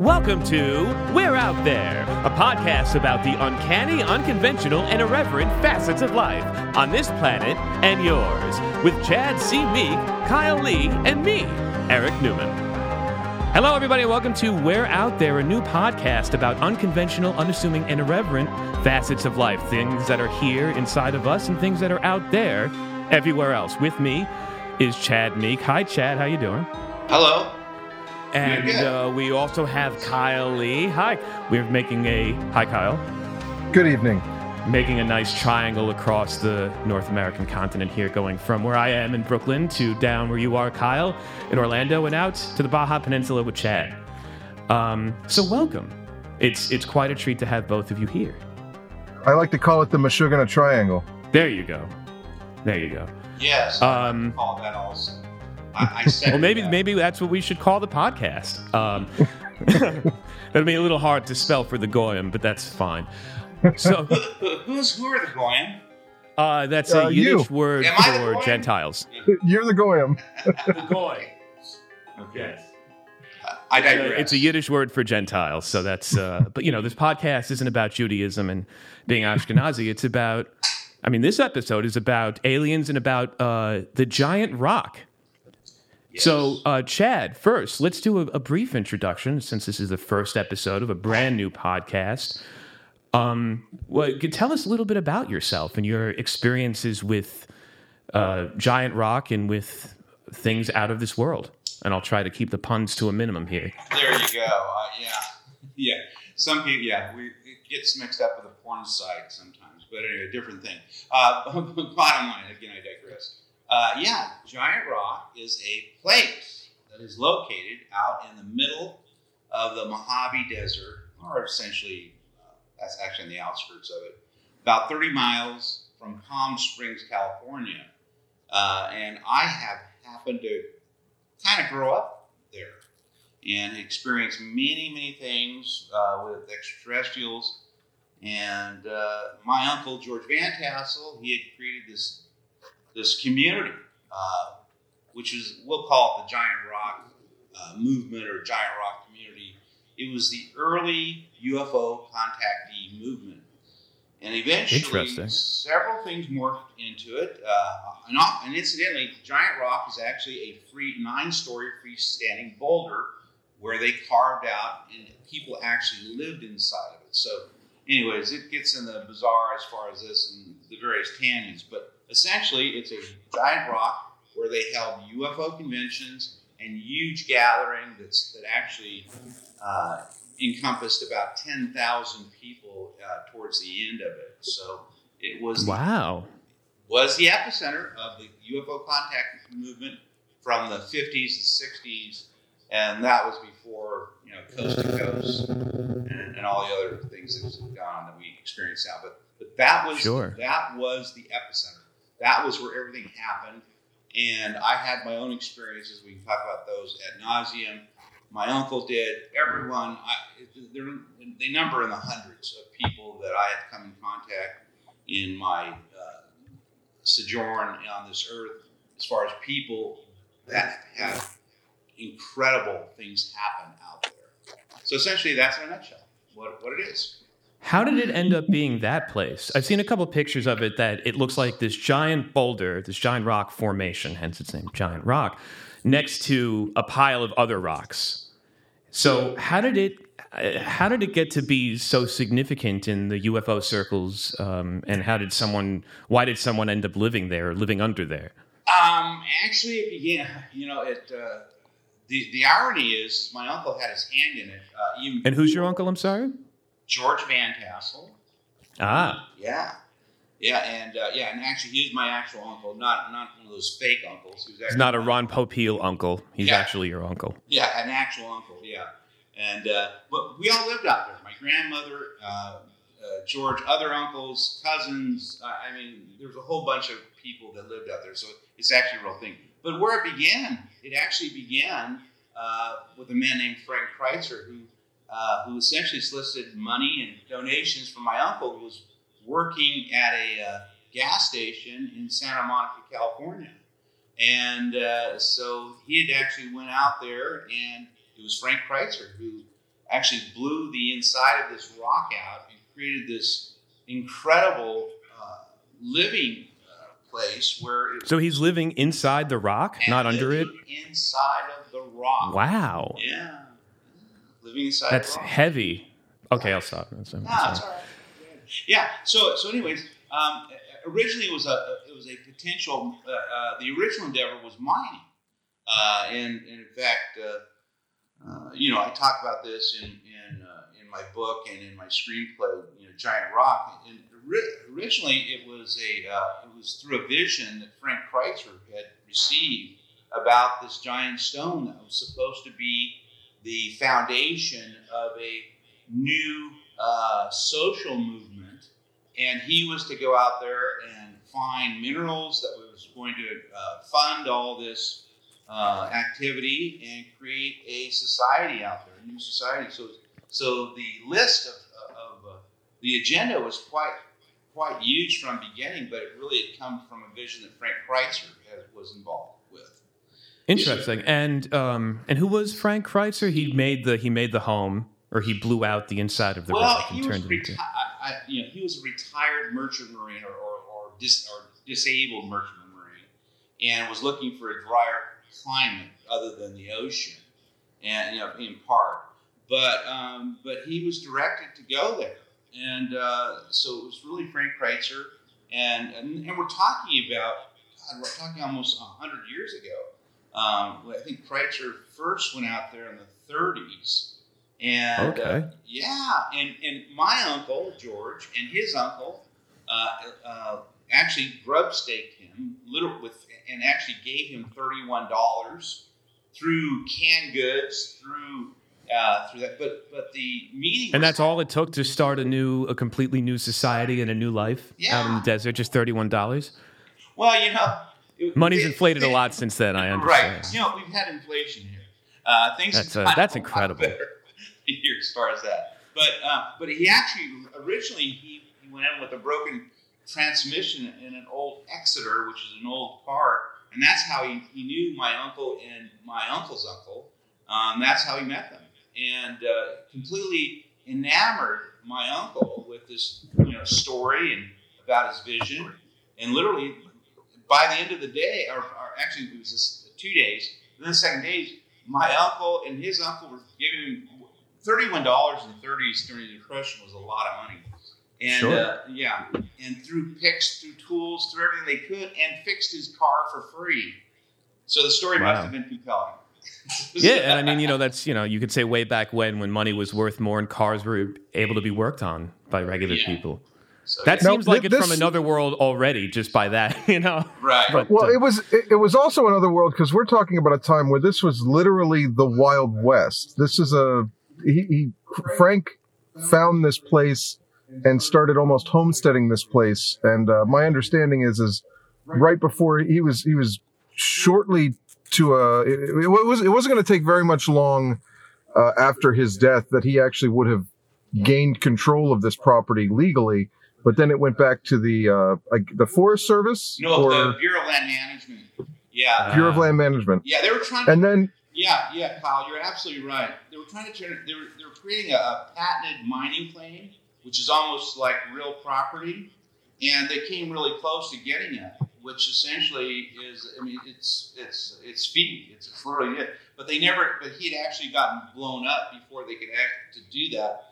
Welcome to We're Out There, a podcast about the uncanny, unconventional, and irreverent facets of life on this planet and yours, with Chad C. Meek, Kyle Lee, and me, Eric Newman. Hello, everybody, and welcome to We're Out There, a new podcast about unconventional, unassuming, and irreverent facets of life, things that are here inside of us and things that are out there everywhere else. With me is Chad Meek. Hi, Chad. How you doing? Hello. And we also have Kyle Lee. Hi. We're making a... Hi, Kyle. Good evening. Making a nice triangle across the North American continent here, going from where I am in Brooklyn to down where you are, Kyle, in Orlando, and out to the Baja Peninsula with Chad. So welcome. It's quite a treat to have both of you here. I like to call it the Meshuggah Triangle. There you go. There you go. Yes. Call that also. I said well, maybe that's what we should call the podcast. That'd be a little hard to spell for the Goyim, but that's fine. So, who are the Goyim? That's a Yiddish word for Gentiles. You're the Goyim. The Goy. Okay. I digress. It's a Yiddish word for Gentiles, so that's. But you know, this podcast isn't about Judaism and being Ashkenazi. It's about. I mean, this episode is about aliens and about the Giant Rock. Yes. So, Chad, first, let's do a brief introduction, since this is the first episode of a brand new podcast. Tell us a little bit about yourself and your experiences with Giant Rock and with things out of this world. And I'll try to keep the puns to a minimum here. There you go. Yeah. Some people, it gets mixed up with the porn side sometimes. But anyway, different thing. Bottom line, again, I digress. Giant Rock is a place that is located out in the middle of the Mojave Desert, or essentially, that's actually in the outskirts of it, about 30 miles from Palm Springs, California. And I have happened to kind of grow up there and experience many, many things with extraterrestrials. And my uncle, George Van Tassel, he had created this community, which is, we'll call it the Giant Rock movement or Giant Rock community. It was the early UFO contactee movement. And eventually, several things morphed into it. And incidentally, Giant Rock is actually a free 9-story freestanding boulder where they carved out and people actually lived inside of it. So anyways, it gets in the bizarre as far as this and the various canyons, but essentially, it's a giant rock where they held UFO conventions and huge gathering that actually encompassed about 10,000 people towards the end of it. So it was the epicenter of the UFO contact movement from the 50s and 60s, and that was before coast to coast and all the other things that was going on that we experience now. But that was that was the epicenter. That was where everything happened, and I had my own experiences. We can talk about those ad nauseum. My uncle did. Everyone, they number in the hundreds of people that I had come in contact in my sojourn on this earth, as far as people that had incredible things happen out there. So essentially, that's in a nutshell what it is. How did it end up being that place? I've seen a couple pictures of it that it looks like this giant boulder, this giant rock formation, hence its name, Giant Rock, next to a pile of other rocks. So how did it get to be so significant in the UFO circles, and why did someone end up living there or living under there? Actually, it began, the irony is my uncle had his hand in it. And who's your uncle, I'm sorry? George Van Tassel. And actually, he was my actual uncle, not one of those fake uncles. He's not a Ron Popeil uncle. He's actually your uncle. Yeah, an actual uncle. Yeah, and but we all lived out there. My grandmother, George, other uncles, cousins. I mean, there's a whole bunch of people that lived out there. So it's actually a real thing. But where it actually began with a man named Frank Critzer who essentially solicited money and donations from my uncle, who was working at a gas station in Santa Monica, California. And so he had actually went out there, and it was Frank Critzer who actually blew the inside of this rock out and created this incredible living place where it... So he's living inside the rock, not under it? Inside of the rock. Wow. Yeah. Living inside the rock. That's heavy. Okay, I'll stop. I'm sorry. It's all right. Yeah. So anyways, originally it was a potential... the original endeavor was mining. And in fact... I talk about this in my book and in my screenplay, Giant Rock. And originally, it was through a vision that Frank Critzer had received about this giant stone that was supposed to be the foundation of a new social movement, and he was to go out there and find minerals that was going to fund all this activity and create a society out there, a new society. So the list of the agenda was quite huge from the beginning, but it really had come from a vision that Frank Critzer was involved with. Interesting. So, and who was Frank Critzer? He made the home, or he blew out the inside of the rock and turned it into. He was a retired merchant marine or disabled merchant marine, and was looking for a drier climate other than the ocean, and in part, but he was directed to go there, and so it was really Frank Critzer, and we're talking almost 100 years ago. I think Critzer first went out there in the 30s, and and my uncle George and his uncle actually grub staked him and actually gave him $31 through canned goods, through that. But the meeting... And that's all it took to start a completely new society and a new life out in the desert, just $31? Well, money's inflated a lot since then, I understand. Right. We've had inflation here. That's incredible. Here as far as that. But he actually, originally, he went in with a broken transmission in an old Exeter, which is an old car, and that's how he knew my uncle and my uncle's uncle. That's how he met them, and completely enamored my uncle with this story and about his vision. And literally, by the end of the day, or actually it was just 2 days, and then the second day, my uncle and his uncle were giving him $31.30 during the Depression was a lot of money. And and through picks, through tools, through everything they could, and fixed his car for free. So the story must have been compelling. Yeah, and I mean, that's you could say way back when money was worth more and cars were able to be worked on by regular people. So, that seems like it's from another world already, just by that. Right. But, it was also another world because we're talking about a time where this was literally the Wild West. This is Frank found this place and started almost homesteading this place. And my understanding is right before he was shortly to it wasn't going to take very much long after his death that he actually would have gained control of this property legally. But then it went back to the Forest Service. The Bureau of Land Management. Yeah. Bureau of Land Management. Yeah, they were trying to... And then... Yeah, Kyle, you're absolutely right. They were trying to turn... They were creating a patented mining claim, which is almost like real property, and they came really close to getting it, which essentially is, it's fee, it's literally it. But he had actually gotten blown up before they could act to do that.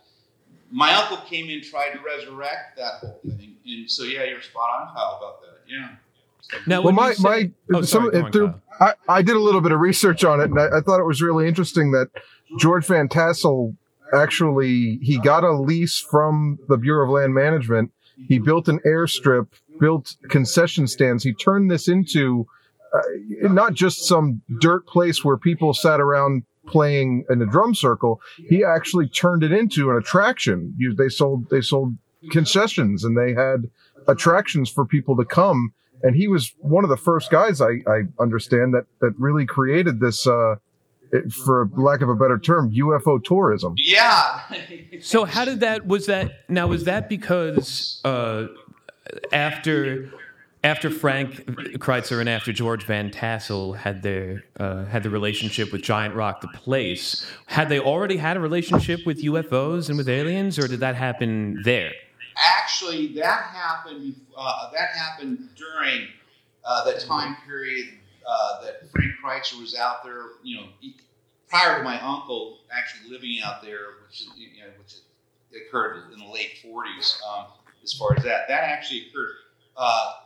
My uncle came in, tried to resurrect that whole thing, and so you're spot on, Kyle, about that. Yeah. Now, I did a little bit of research on it, and I thought it was really interesting that George Van Tassel. Actually, he got a lease from the Bureau of Land Management. He built an airstrip, built concession stands. He turned this into not just some dirt place where people sat around playing in a drum circle. He actually turned it into an attraction. They sold concessions, and they had attractions for people to come. And he was one of the first guys, I understand, that really created this... for lack of a better term, UFO tourism. Yeah. So how did that, was that because after After Frank Critzer and after George Van Tassel had the relationship with Giant Rock, the place, had they already had a relationship with UFOs and with aliens, or did that happen there? Actually, that happened during the time period that Frank Critzer was out there. You know, prior to my uncle actually living out there, which occurred in the late 40s. As far as that actually occurred.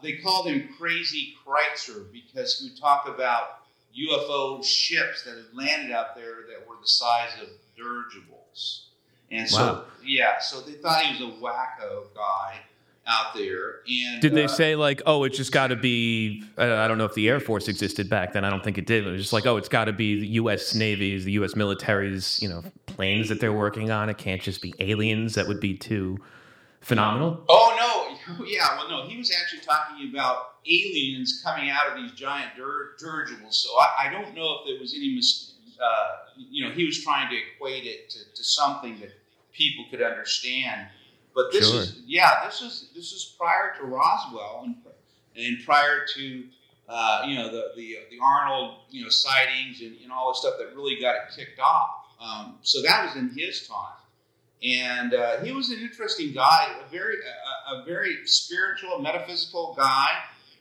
They called him Crazy Kreitzer because he would talk about UFO ships that had landed out there that were the size of dirigibles. And so, so they thought he was a wacko guy out there. And did they say, like, oh, it's just got to be, I don't know if the Air Force existed back then. I don't think it did. It was just like, oh, it's got to be the U.S. Navy's, the U.S. military's, planes that they're working on. It can't just be aliens. That would be too phenomenal. Oh, no. Yeah, well, no, he was actually talking about aliens coming out of these giant dirigibles. So I don't know if there was any mistake. He was trying to equate it to something that people could understand. But this is prior to Roswell and prior to the Arnold sightings and all the stuff that really got it kicked off. So that was in his time. And he was an interesting guy, a very spiritual, metaphysical guy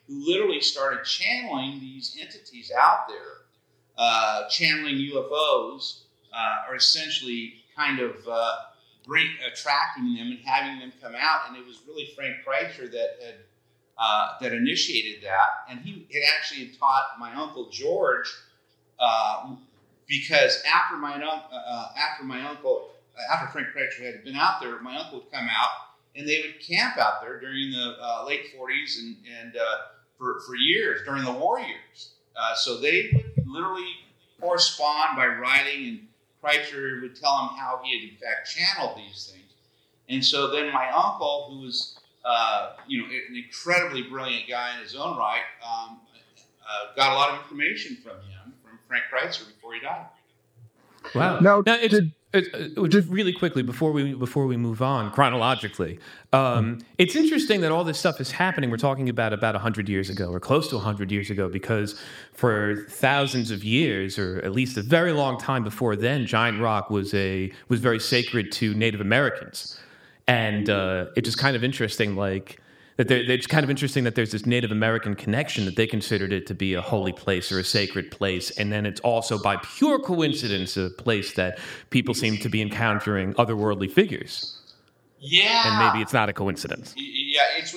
who literally started channeling these entities out there, channeling UFOs, or essentially kind of attracting them and having them come out. And it was really Frank Critzer that initiated that. And it actually taught my uncle George, because after Frank Critzer had been out there, my uncle would come out, and they would camp out there during the late 40s and for years, during the war years. So they would literally correspond by writing, and Critzer would tell him how he had, in fact, channeled these things. And so then my uncle, who was an incredibly brilliant guy in his own right, got a lot of information from him, from Frank Critzer, before he died. Wow. Now just really quickly before we move on chronologically, it's interesting that all this stuff is happening. We're talking about 100 years ago or close to 100 years ago, because for thousands of years, or at least a very long time before then, Giant Rock was very sacred to Native Americans, and it's just kind of interesting, like that. It's kind of interesting that there's this Native American connection, that they considered it to be a holy place or a sacred place, and then it's also by pure coincidence a place that people seem to be encountering otherworldly figures. Yeah, and maybe it's not a coincidence. Yeah, it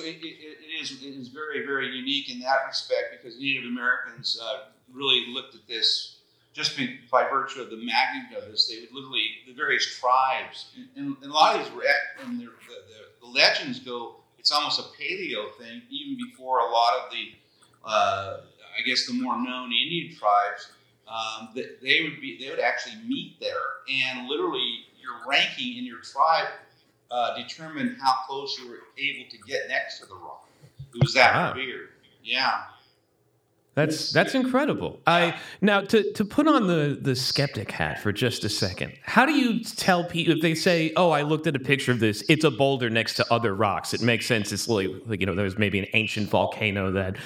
is very, very unique in that respect, because Native Americans really looked at this just by virtue of the magnitude of this. They would literally, the various tribes, and a lot of these were the legends go. It's almost a paleo thing, even before a lot of the, the more known Indian tribes, that they would actually meet there, and literally your ranking in your tribe determined how close you were able to get next to the rock. It was that weird, yeah. That's incredible. Now to put on the skeptic hat for just a second. How do you tell people if they say, "Oh, I looked at a picture of this. It's a boulder next to other rocks. It makes sense. It's like there's maybe an ancient volcano that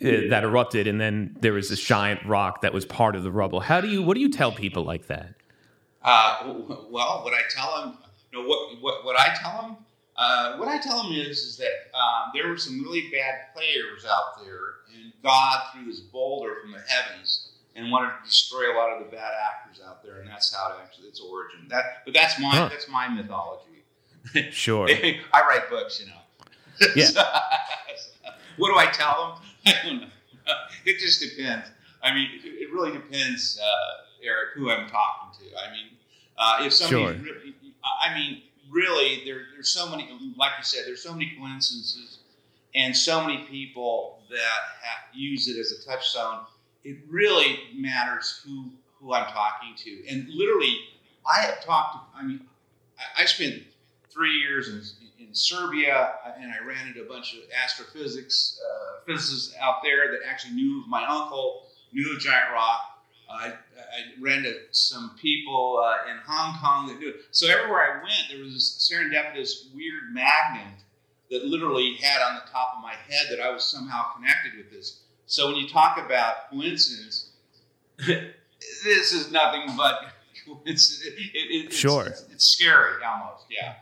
erupted, and then there was this giant rock that was part of the rubble." What do you tell people like that? Well, what I tell them, is that there were some really bad players out there. God threw this boulder from the heavens and wanted to destroy a lot of the bad actors out there, and that's how its origin. But that's my mythology. Sure. I write books, Yeah. So, what do I tell them? I don't know. It just depends. I mean, it really depends, Eric, who I'm talking to. I mean, if somebody's really, there's so many. Like you said, there's so many coincidences. And so many people that use it as a touchstone. It really matters who I'm talking to. And literally, I spent 3 years in Serbia, and I ran into a bunch of physicists out there that actually knew of my uncle, knew of Giant Rock. I ran into some people in Hong Kong that knew it. So everywhere I went, there was this serendipitous weird magnet that literally had on the top of my head that I was somehow connected with this. So when you talk about coincidence, this is nothing but coincidence. It's scary almost, yeah.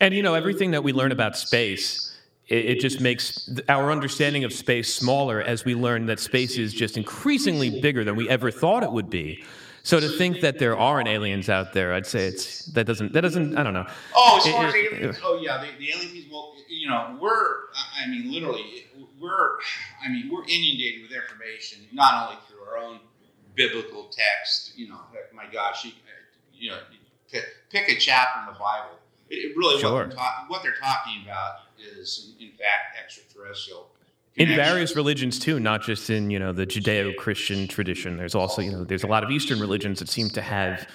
And, you know, everything that we learn about space, it just makes our understanding of space smaller as we learn that space is just increasingly bigger than we ever thought it would be. So to think that there aren't aliens out there, I'd say that doesn't, I don't know. Oh, as far as aliens, the aliens, well, you know, we're inundated with information, not only through our own biblical text, you know, my gosh, you know, pick a chapter in the Bible. It really, sure. What they're talking about is, in fact, extraterrestrial. In various religions, too, not just in, you know, the Judeo-Christian tradition. There's also, you know, there's a lot of Eastern religions that seem to have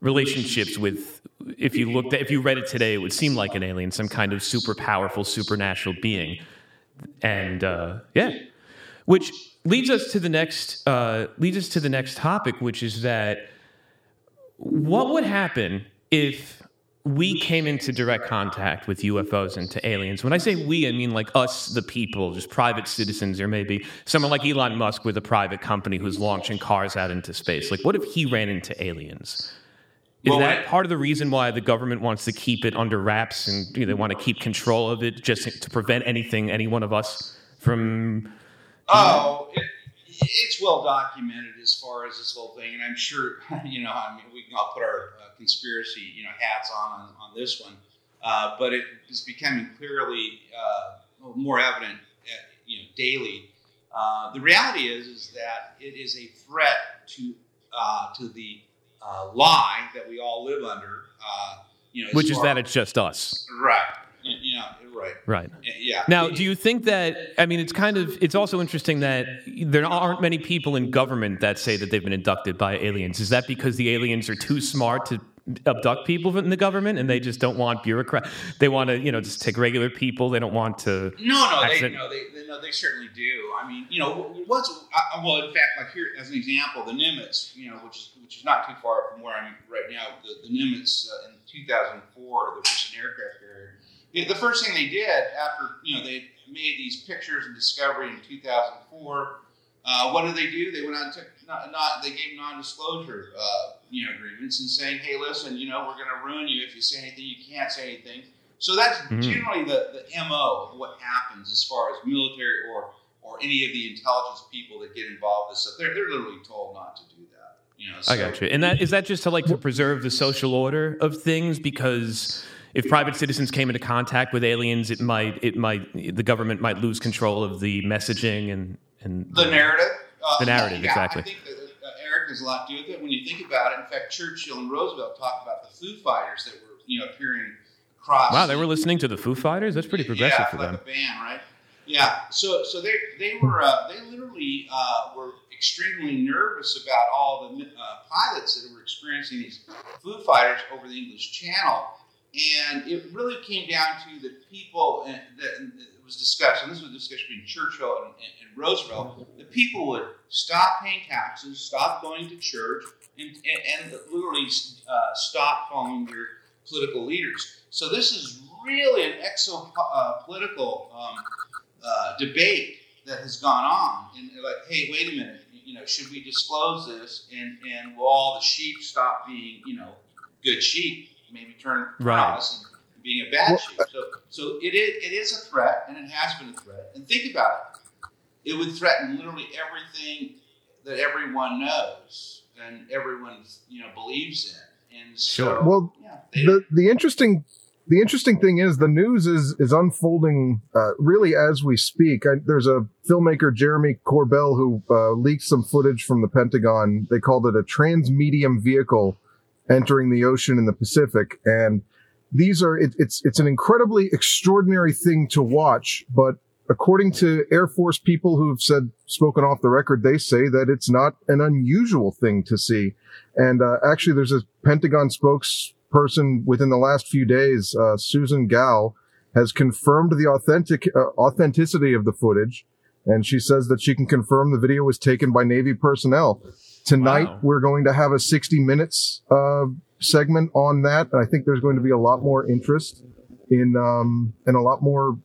relationships with, if you read it today, it would seem like an alien, some kind of super powerful, supernatural being. And, which leads us to the next, topic, which is that what would happen if we came into direct contact with UFOs and to aliens. When I say we, I mean like us, the people, just private citizens, or maybe someone like Elon Musk with a private company who's launching cars out into space. Like, what if he ran into aliens? Is that part of the reason why the government wants to keep it under wraps and they want to keep control of it just to prevent any one of us from... Oh, it's well documented as far as this whole thing, and I'm sure, we can all put our conspiracy, hats on this one, but it is becoming clearly more evident, daily. The reality is that it is a threat to the lie that we all live under, which is that it's just us, right? Right. Yeah. Now, do you think that, it's also interesting that there aren't many people in government that say that they've been abducted by aliens. Is that because the aliens are too smart to abduct people from the government and they just don't want bureaucrats? They want to, just take regular people. They don't want to. They certainly do. In fact, like here, as an example, the Nimitz, which is not too far from where I'm right now, the Nimitz in 2004, there was an aircraft carrier. The first thing they did after, they made these pictures and discovery in 2004, what did they do? They went out and they gave non-disclosure, agreements and saying, hey, listen, we're going to ruin you if you say anything, you can't say anything. So that's generally the MO of what happens as far as military or any of the intelligence people that get involved with stuff. They're literally told not to do that. I got you. And is that just to preserve the social order of things? Because if private citizens came into contact with aliens, the government might lose control of the messaging and the narrative. Exactly. I think that Eric has a lot to do with it when you think about it. In fact, Churchill and Roosevelt talked about the Foo Fighters that were, appearing across. Wow, they were listening to the Foo Fighters? That's pretty progressive for them. Yeah, like a band, right? Yeah. So they literally were extremely nervous about all the pilots that were experiencing these Foo Fighters over the English Channel. And it really came down to the people that was discussed, and this was a discussion between Churchill and Roosevelt, the people would stop paying taxes, stop going to church, and literally stop following their political leaders. So this is really an exopolitical debate that has gone on. And they're like, hey, wait a minute, should we disclose this? And will all the sheep stop being, good sheep? Maybe turn right and being a bad sheep. So it is a threat, and it has been a threat. And think about it. It would threaten literally everything that everyone knows and everyone believes in. And so, sure. Well, the interesting thing is the news is unfolding really as we speak. There's a filmmaker, Jeremy Corbell, who leaked some footage from the Pentagon. They called it a transmedium vehicle entering the ocean in the Pacific. And these are, it's an incredibly extraordinary thing to watch. But according to Air Force people who've spoken off the record, they say that it's not an unusual thing to see. And, actually there's a Pentagon spokesperson within the last few days, Susan Gao, has confirmed the authenticity of the footage. And she says that she can confirm the video was taken by Navy personnel. Tonight, We're going to have a 60 Minutes segment on that. And I think there's going to be a lot more interest in a lot more,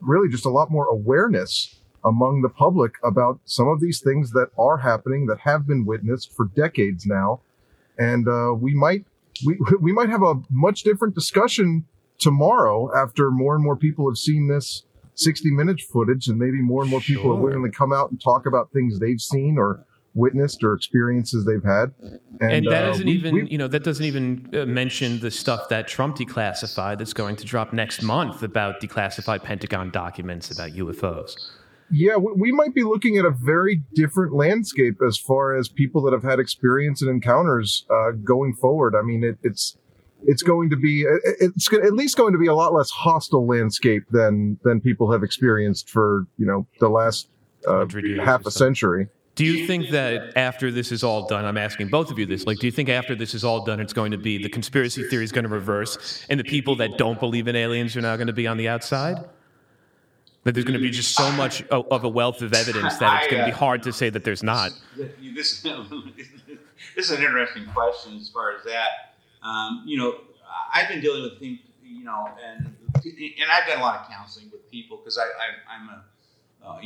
really just a lot more awareness among the public about some of these things that are happening, that have been witnessed for decades now. And we might have a much different discussion tomorrow after more and more people have seen this 60 Minutes footage, and maybe more and more people are willing to come out and talk about things they've seen or witnessed or experiences they've had. And that doesn't even mention the stuff that Trump declassified that's going to drop next month about declassified Pentagon documents about UFOs. Yeah, we might be looking at a very different landscape as far as people that have had experience and encounters going forward. I mean, it's at least going to be a lot less hostile landscape than people have experienced for, the last half a century. Do you think that after this is all done, I'm asking both of you this, do you think after this is all done, it's going to be the conspiracy theory is going to reverse and the people that don't believe in aliens are now going to be on the outside? That there's going to be just so much of a wealth of evidence that it's going to be hard to say that there's not. This is an interesting question as far as that. I've been dealing with things, and I've done a lot of counseling with people because I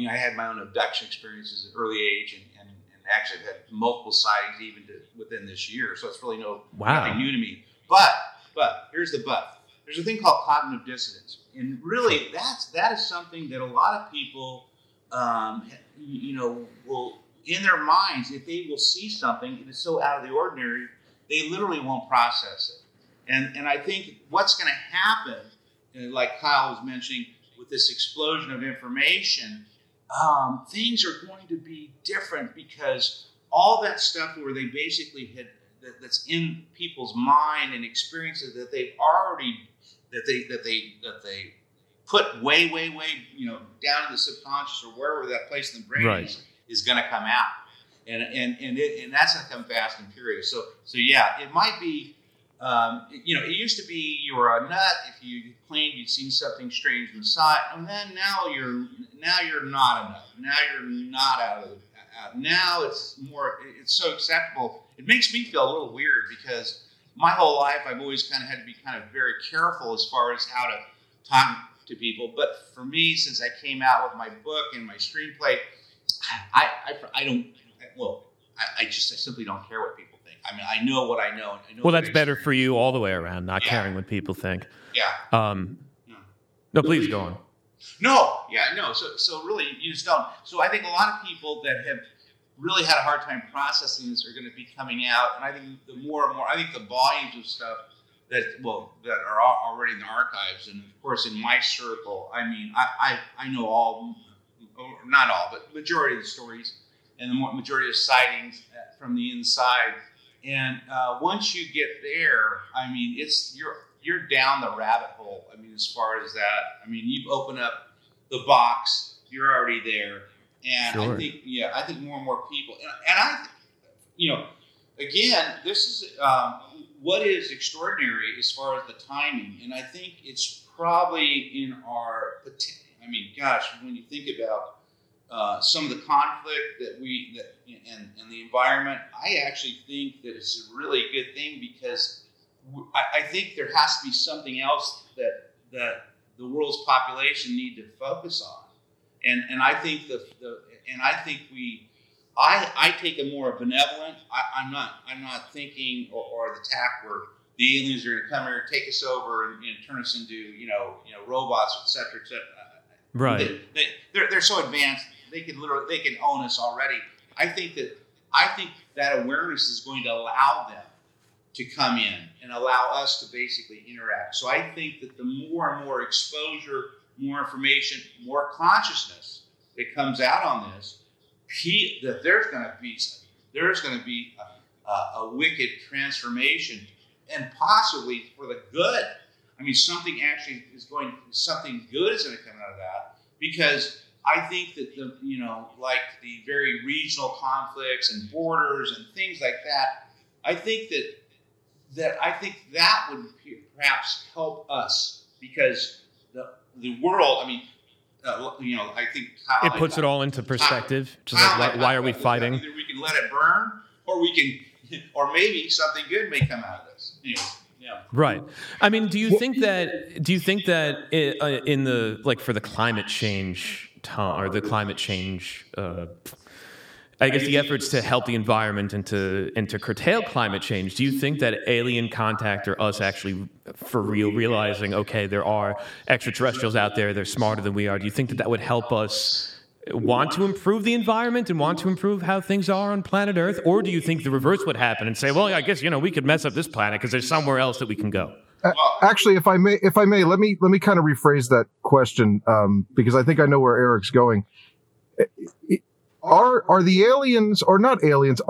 had my own abduction experiences at an early age, and actually I've had multiple sightings even within this year. So it's really nothing new to me. But here's the but. There's a thing called cognitive dissonance. And really, that is something that a lot of people, will, in their minds, if they will see something that is so out of the ordinary, they literally won't process it. And I think what's going to happen, like Kyle was mentioning, with this explosion of information, things are going to be different because all that stuff where they basically had, that's in people's mind and experiences that they've already that they put way, down in the subconscious or wherever that place in the brain is going to come out. And that's going to come fast and furious. So yeah, it might be, it used to be you were a nut if you claimed you'd seen something strange inside, and then now you're not a nut. Now you're not out of the, now it's so acceptable. It makes me feel a little weird because my whole life, I've always kind of had to be kind of very careful as far as how to talk to people. But for me, since I came out with my book and my screenplay, I simply don't care what people think. I mean, I know what I know. Well, that's better for you all the way around, not caring what people think. Yeah. No, please go on. No. Yeah, no. So really, you just don't. So I think a lot of people that have really had a hard time processing this are going to be coming out. And I think the more and more, I think the volumes of stuff that are already in the archives. And of course, in my circle, I mean, I know all, not all, but majority of the stories and the majority of sightings from the inside. And once you get there, I mean, you're down the rabbit hole. I mean, as far as that, I mean, you open up the box, you're already there. And sure. I think more and more people, and this is what is extraordinary as far as the timing. And I think it's probably in our, when you think about some of the conflict and the environment, I actually think that it's a really good thing because I think there has to be something else that the world's population need to focus on. And I think I take a more benevolent. I'm not thinking or the tack where the aliens are going to come here, take us over, and turn us into robots, etc., etc. Right. They're so advanced they can own us already. I think that awareness is going to allow them to come in and allow us to basically interact. So I think that the more and more exposure, more information, more consciousness that comes out on this, that there's going to be a wicked transformation, and possibly for the good. I mean, something good is going to come out of that, because I think that the very regional conflicts and borders and things like that, I think that would perhaps help us, because the world, I think Kyle, it puts it all into perspective. Why are we fighting? Either we can let it burn, or maybe something good may come out of this. Anyway, yeah. Right. I mean, do you think that in the, like, for the climate change or the climate change, I guess the efforts to help the environment and to curtail climate change, do you think that alien contact or us actually for real realizing, okay, there are extraterrestrials out there, they're smarter than we are, do you think that that would help us want to improve the environment and want to improve how things are on planet Earth? Or do you think the reverse would happen and say, well, I guess, you know, we could mess up this planet because there's somewhere else that we can go? Actually, if I may, let me kind of rephrase that question, because I think I know where Eric's going. Are the aliens, or not aliens,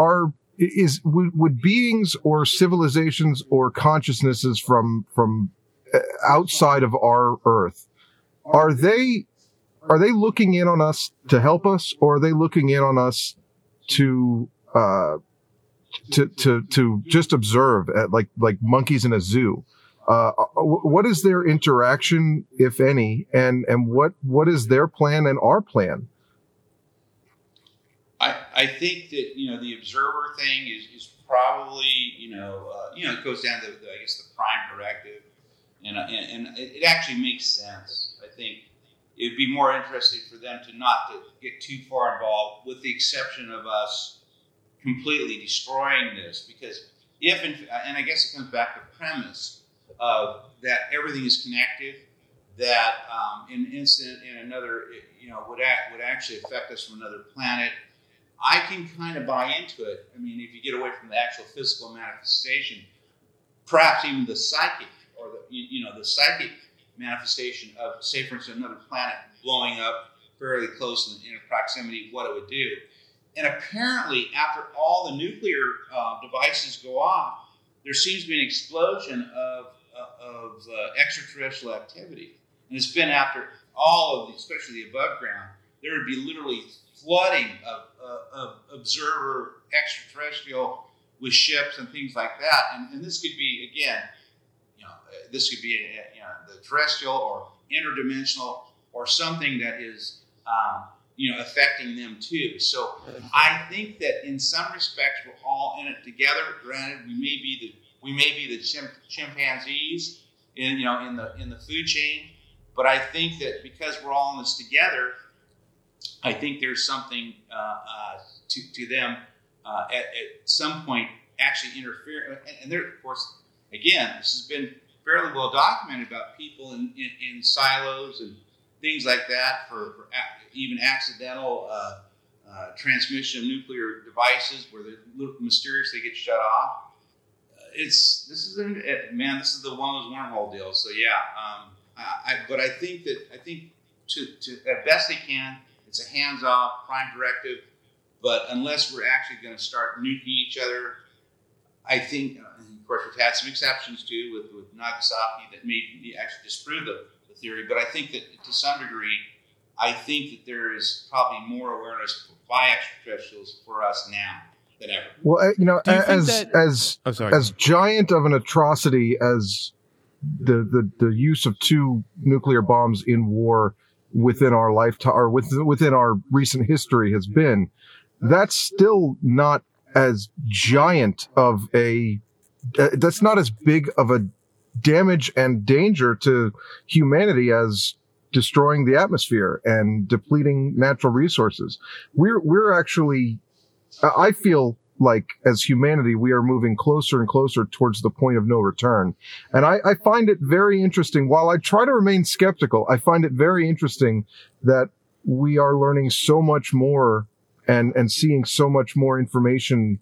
would beings or civilizations or consciousnesses from outside of our Earth, are they looking in on us to help us, or are they looking in on us to just observe at like monkeys in a zoo? What is their interaction, if any, and what is their plan and our plan? I think that, you know, the observer thing is probably, it goes down to, I guess, the prime directive, and it actually makes sense. I think it'd be more interesting for them to not to get too far involved, with the exception of us completely destroying this, because and I guess it comes back to the premise of that everything is connected, that an incident in another, would actually affect us from another planet. I can kind of buy into it. I mean, if you get away from the actual physical manifestation, perhaps even the psychic, or the psychic manifestation of, say, for instance, another planet blowing up fairly close in proximity, what it would do. And apparently, after all the nuclear devices go off, there seems to be an explosion of extraterrestrial activity. And it's been after all of the, especially the above ground, there would be literally flooding of observer extraterrestrial with ships and things like that. And this could be, again, the terrestrial or interdimensional or something that is, affecting them too. So I think that in some respects we're all in it together. Granted, we may be the chimpanzees in the food chain, but I think that because we're all in this together, I think there's something to them at some point actually interfering. And there, of course, again, this has been fairly well documented about people in silos and things like that for even accidental transmission of nuclear devices where they mysteriously get shut off. This is the one of those wormhole deals. So yeah, but I think to as best they can. It's a hands-off, prime directive, but unless we're actually going to start nuking each other, I think, and of course, we've had some exceptions, too, with Nagasaki that may actually disprove the theory, but I think that, to some degree, I think that there is probably more awareness by extraterrestrials for us now than ever. Well, as giant of an atrocity as the use of two nuclear bombs in war within our lifetime or within our recent history has been, that's still not as giant of that's not as big of a damage and danger to humanity as destroying the atmosphere and depleting natural resources. We're actually, I feel like as humanity, we are moving closer and closer towards the point of no return. And I find it very interesting. While I try to remain skeptical, I find it very interesting that we are learning so much more and seeing so much more information,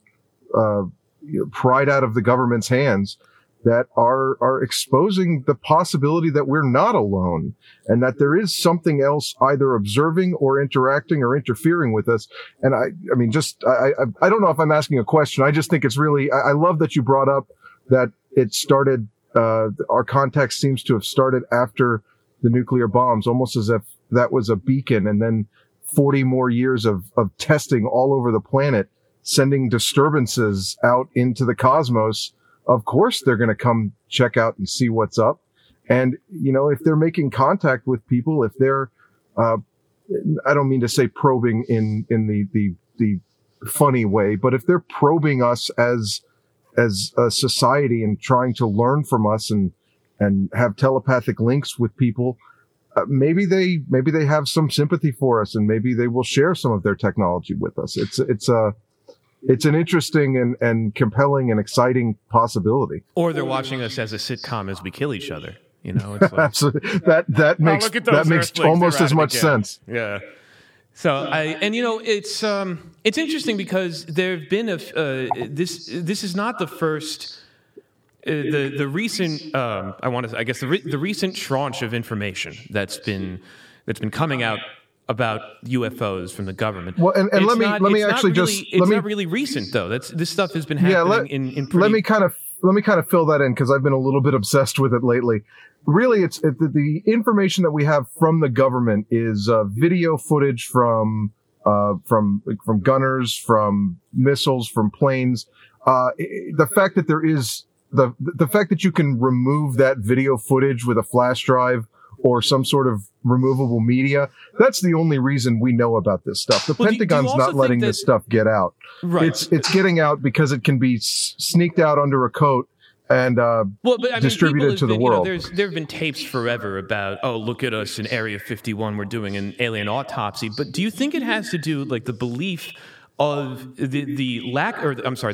pried out of the government's hands that are exposing the possibility that we're not alone and that there is something else either observing or interacting or interfering with us. And I don't know if I'm asking a question. I just think it's really, I love that you brought up that it started, our contact seems to have started after the nuclear bombs, almost as if that was a beacon. And then 40 more years of testing all over the planet, sending disturbances out into the cosmos. Of course, they're going to come check out and see what's up. And, if they're making contact with people, if they're, I don't mean to say probing in the funny way, but if they're probing us as as a society and trying to learn from us and have telepathic links with people, maybe they have some sympathy for us, and maybe they will share some of their technology with us. It's an interesting and compelling and exciting possibility. Or they're watching us as a sitcom as we kill each other. You know, it's like, absolutely. That makes almost as much sense. Yeah. So it's interesting because there've been this is not the first. The recent tranche of information that's been coming out about UFOs from the government. Well, and it's not really recent though. This stuff has been happening Let me kind of fill that in because I've been a little bit obsessed with it lately. Really, the information that we have from the government is video footage from gunners, from missiles, from planes. The fact that there is the fact that you can remove that video footage with a flash drive or some sort of removable media, that's the only reason we know about this stuff. The Pentagon's not letting this stuff get out. Right. It's getting out because it can be sneaked out under a coat and distributed to the world. You know, there have been tapes forever about, oh, look at us in Area 51, we're doing an alien autopsy. But do you think it has to do, like, the belief of the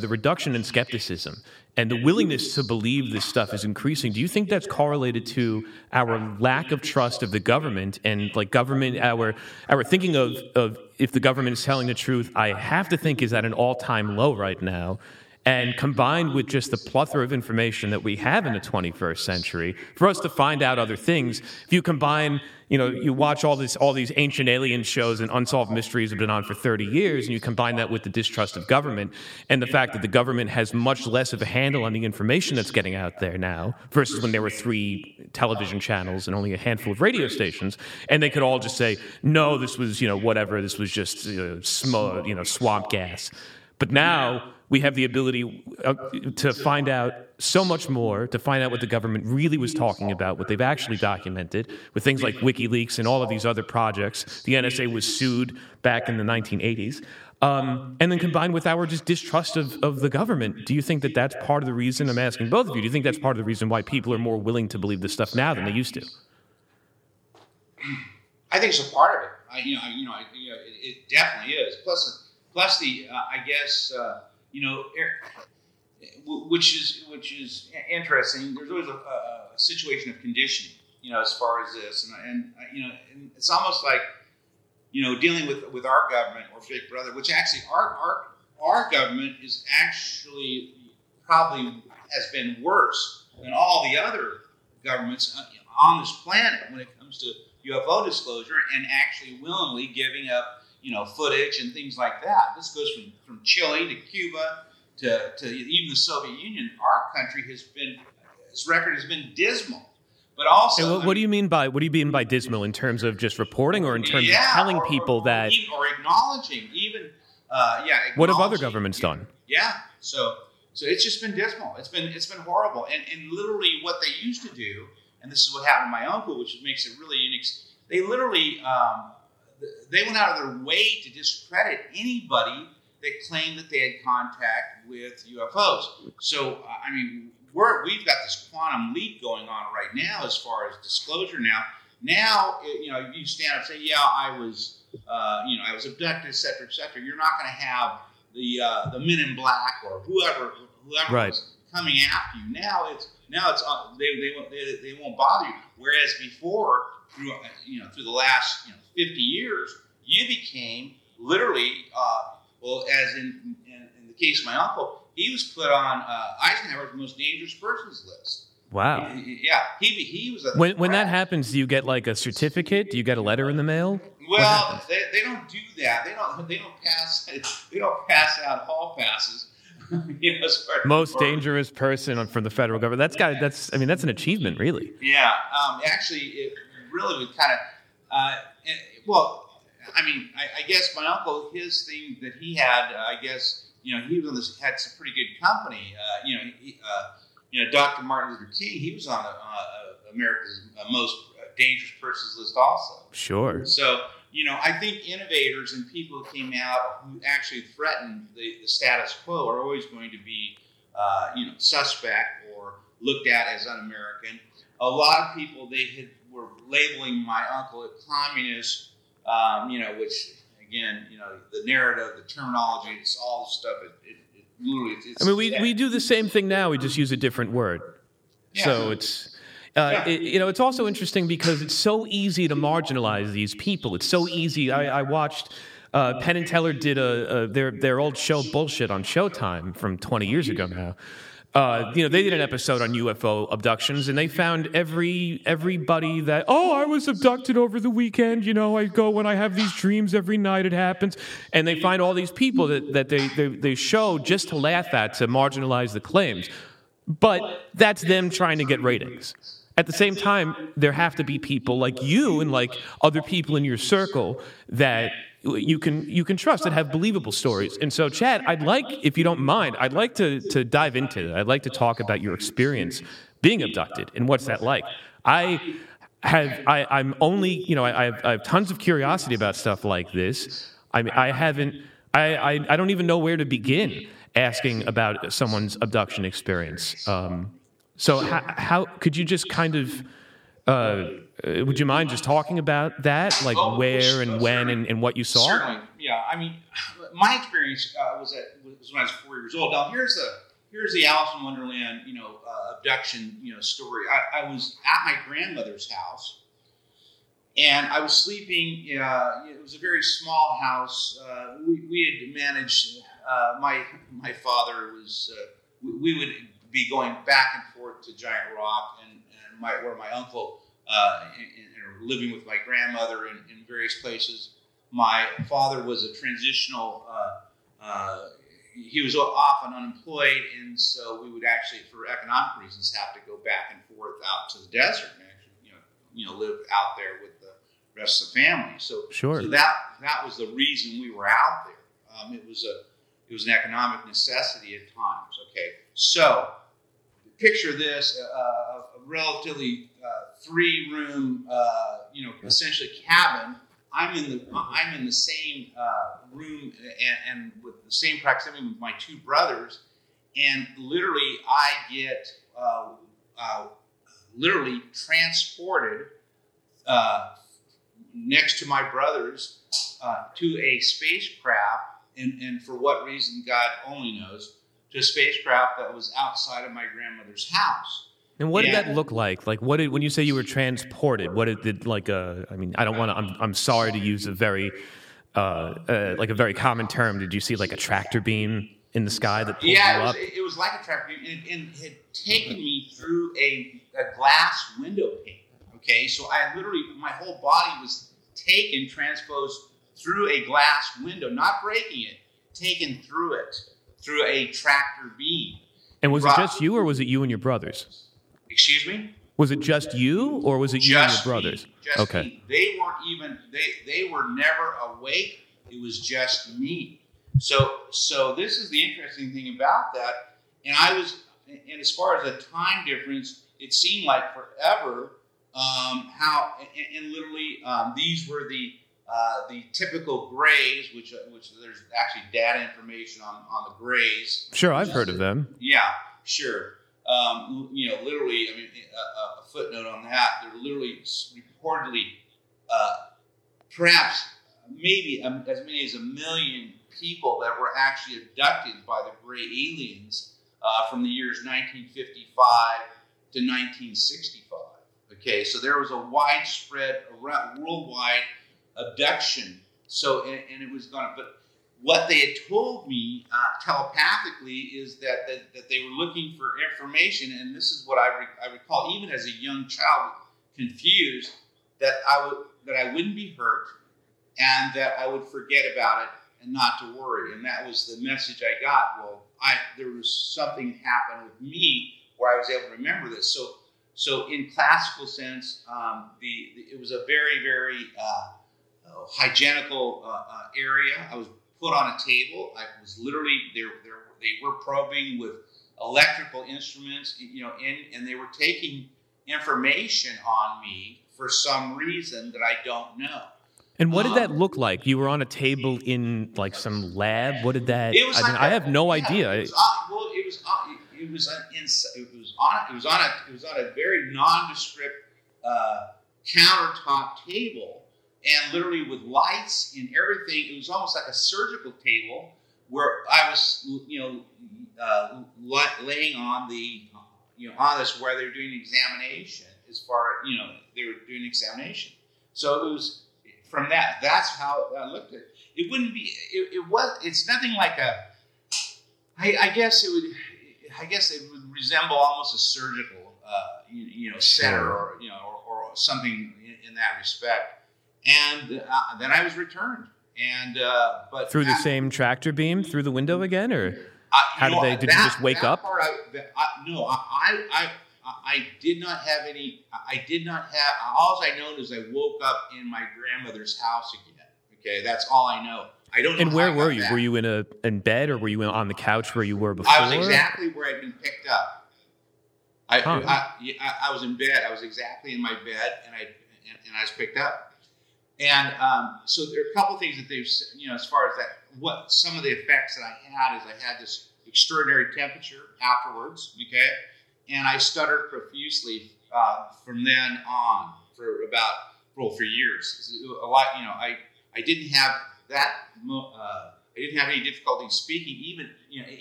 reduction in skepticism and the willingness to believe this stuff is increasing? Do you think that's correlated to our lack of trust of the government and our thinking of if the government is telling the truth, I have to think is at an all-time low right now, and combined with just the plethora of information that we have in the 21st century for us to find out other things? If you combine, you know, you watch all these ancient alien shows and unsolved mysteries have been on for 30 years, and you combine that with the distrust of government and the fact that the government has much less of a handle on the information that's getting out there now versus when there were 3 television channels and only a handful of radio stations, and they could all just say, no, this was, you know, whatever, this was just smoke, you know, swamp gas. But now we have the ability to find out so much more, to find out what the government really was talking about, what they've actually documented, with things like WikiLeaks and all of these other projects. The NSA was sued back in the 1980s. And then combined with our just distrust of the government, do you think that that's part of the reason, I'm asking both of you, do you think that's part of the reason why people are more willing to believe this stuff now than they used to? I think it's a part of it. It definitely is. Plus the, I guess... which is interesting. There's always a situation of conditioning, you know, as far as this, and it's almost like, you know, dealing with our government or Big Brother, which actually our government is actually probably has been worse than all the other governments on this planet when it comes to UFO disclosure and actually willingly giving up, you know, footage and things like that. This goes from Chile to Cuba to even the Soviet Union. Our country its record has been dismal. But also, and what do you mean by dismal? In terms of just reporting, or in terms of telling people that, or acknowledging even, acknowledging, what have other governments done? Yeah, so it's just been dismal. It's been horrible, and literally what they used to do, and this is what happened to my uncle, which makes it really unique. They literally. They went out of their way to discredit anybody that claimed that they had contact with UFOs. So, I mean, we've got this quantum leap going on right now as far as disclosure now. Now, you know, you stand up and say, yeah, I was abducted, et cetera, et cetera. You're not going to have the men in black or whoever right. is coming after you. Now they won't bother you. Whereas before, through the last 50 years, you became literally, as in the case of my uncle, he was put on Eisenhower's most dangerous persons list. Wow. Yeah. He was a when that happens, do you get like a certificate? Do you get a letter in the mail? Well, they don't do that. They don't pass out hall passes. Most dangerous person from the federal government. That's an achievement, really. Yeah. Actually, it really was kind of. I guess my uncle, his thing that he had, he was on had some pretty good company. Dr. Martin Luther King, he was on America's most dangerous persons list, also. Sure. So I think innovators and people who came out who actually threatened the status quo are always going to be suspect or looked at as un-American. A lot of people, they were labeling my uncle a communist, which, again, the narrative, the terminology, it's all the stuff. We do the same thing now. We just use a different word. Yeah. So it's... it's also interesting because it's so easy to marginalize these people. It's so easy. I watched Penn and Teller did their old show Bullshit on Showtime from 20 years ago now. They did an episode on UFO abductions, and they found everybody that, I was abducted over the weekend. I go when I have these dreams every night. It happens, and they find all these people that they show just to laugh at, to marginalize the claims. But that's them trying to get ratings. At the same time, there have to be people like you and like other people in your circle that you can trust, that have believable stories. And so, Chad, I'd like, if you don't mind, I'd like to dive into it. I'd like to talk about your experience being abducted and what's that like. I have tons of curiosity about stuff like this. I don't even know where to begin asking about someone's abduction experience. How could you just kind of... would you mind just talking about that? Like where and when and what you saw? Certainly, yeah. I mean, my experience was when I was 4 years old. Now, here's the Alice in Wonderland, abduction, story. I was at my grandmother's house, and I was sleeping. It was a very small house. We had managed... my father was... we would be going back and forth to Giant Rock, and where my uncle... and living with my grandmother in various places. My father was a transitional, he was often unemployed, and so we would actually, for economic reasons, have to go back and forth out to the desert and actually, live out there with the rest of the family. So, sure. So that was the reason we were out there. It was an economic necessity at times. Okay, so picture this, a relatively... three-room, essentially cabin. I'm in the same room and with the same proximity with my two brothers, and literally I get literally transported next to my brothers to a spacecraft, and for what reason God only knows, to a spacecraft that was outside of my grandmother's house. And what did that look like? Like, what did, when you say you were transported, what did like a? I mean, I don't want to. I'm sorry to use a very, like a very common term. Did you see like a tractor beam in the sky that pulled you up? Yeah, it was like a tractor beam, and it had taken me through a glass window pane. Okay, so I literally, my whole body was taken, transposed through a glass window, not breaking it, taken through it, through a tractor beam. And was it just you, or was it you and your brothers? Excuse me? Was it just you, or was it just you and your brothers? Me. They weren't even, they were never awake. It was just me. So this is the interesting thing about that. And as far as the time difference, it seemed like forever, these were the typical grays, which there's actually data information on the grays. Sure, I've heard of them. Yeah, sure. Literally, I mean, a footnote on that, they're literally reportedly perhaps maybe as many as 1 million people that were actually abducted by the gray aliens from the years 1955 to 1965. Okay, so there was a widespread, worldwide abduction. So, and it was gone, but what they had told me telepathically is that they were looking for information, and this is what I recall, even as a young child, confused that I wouldn't be hurt, and that I would forget about it and not to worry. And that was the message I got. Well, there was something happened with me where I was able to remember this. So in classical sense, it was a very, very hygienical area. I was put on a table. I was literally they were probing with electrical instruments, and they were taking information on me for some reason that I don't know. And what did that look like? You were on a table in like some lab. What did that? It was I have no idea. It was, well, it was it was on a very nondescript countertop table, and literally with lights and everything. It was almost like a surgical table where I was, laying on the, on this, where they were doing an examination. So it was from that. That's how I looked at it. It wouldn't be. It's nothing like a. I guess it would resemble almost a surgical, center or something in that respect. And then I was returned. And but through the same tractor beam, through the window again, or how did they? Did you just wake up? No, I did not have any. I did not have. All I know is I woke up in my grandmother's house again. Okay, that's all I know. I don't. And know where were you? Back. Were you in bed, or were you on the couch where you were before? I was exactly where I'd been picked up. I was in bed. I was exactly in my bed, and I was picked up. And so there are a couple of things that they've, as far as that, what some of the effects that I had is I had this extraordinary temperature afterwards. Okay. And I stuttered profusely from then on for years. A lot, I didn't have that. I didn't have any difficulty speaking, even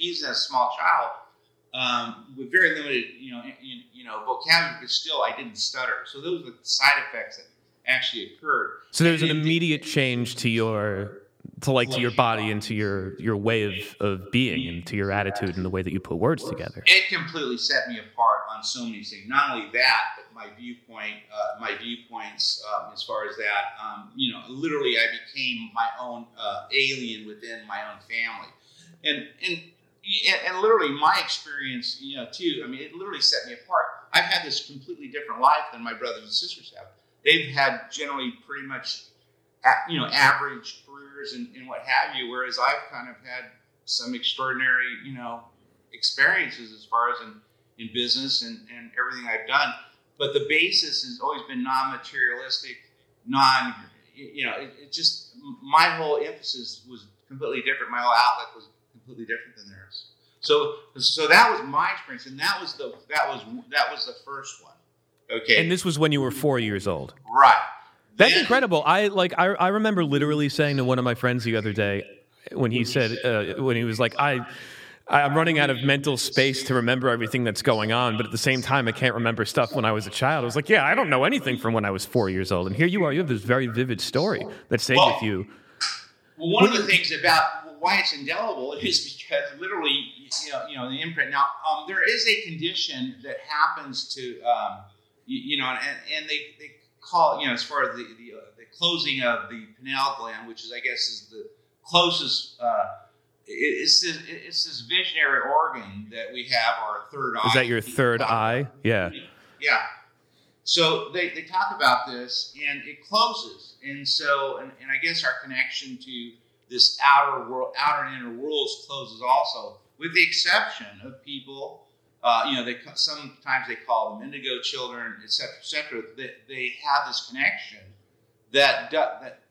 as a small child, with very limited, vocabulary. But still, I didn't stutter. So those were the side effects that actually occurred. So there's an immediate change to your body and to your way of being and to your attitude and the way that you put words together. It completely set me apart on so many things. Not only that, but my viewpoints as far as that, literally I became my own alien within my own family. And literally my experience, too, I mean, it literally set me apart. I've had this completely different life than my brothers and sisters have. They've had generally pretty much, average careers and what have you, whereas I've kind of had some extraordinary, experiences as far as in business and everything I've done. But the basis has always been non-materialistic, it just, my whole emphasis was completely different. My whole outlook was completely different than theirs. So that was my experience, and that was the first one. Okay. And this was when you were 4 years old. Right. That's incredible. I remember literally saying to one of my friends the other day when he was like, I'm running out of mental space to remember everything that's going on, but at the same time, I can't remember stuff when I was a child. I was like, yeah, I don't know anything from when I was 4 years old. And here you are. You have this very vivid story that stayed with you. Well, one of the things about why it's indelible is because literally, the imprint. Now, there is a condition that happens to, and they call, as far as the closing of the pineal gland, which is, I guess, is the closest, it's this visionary organ that we have, our third eye. Is that your third eye? Yeah. Yeah. So they talk about this, and it closes. And so, and I guess our connection to this outer world, outer and inner worlds closes also, with the exception of people, sometimes they call them indigo children, et cetera, they have this connection that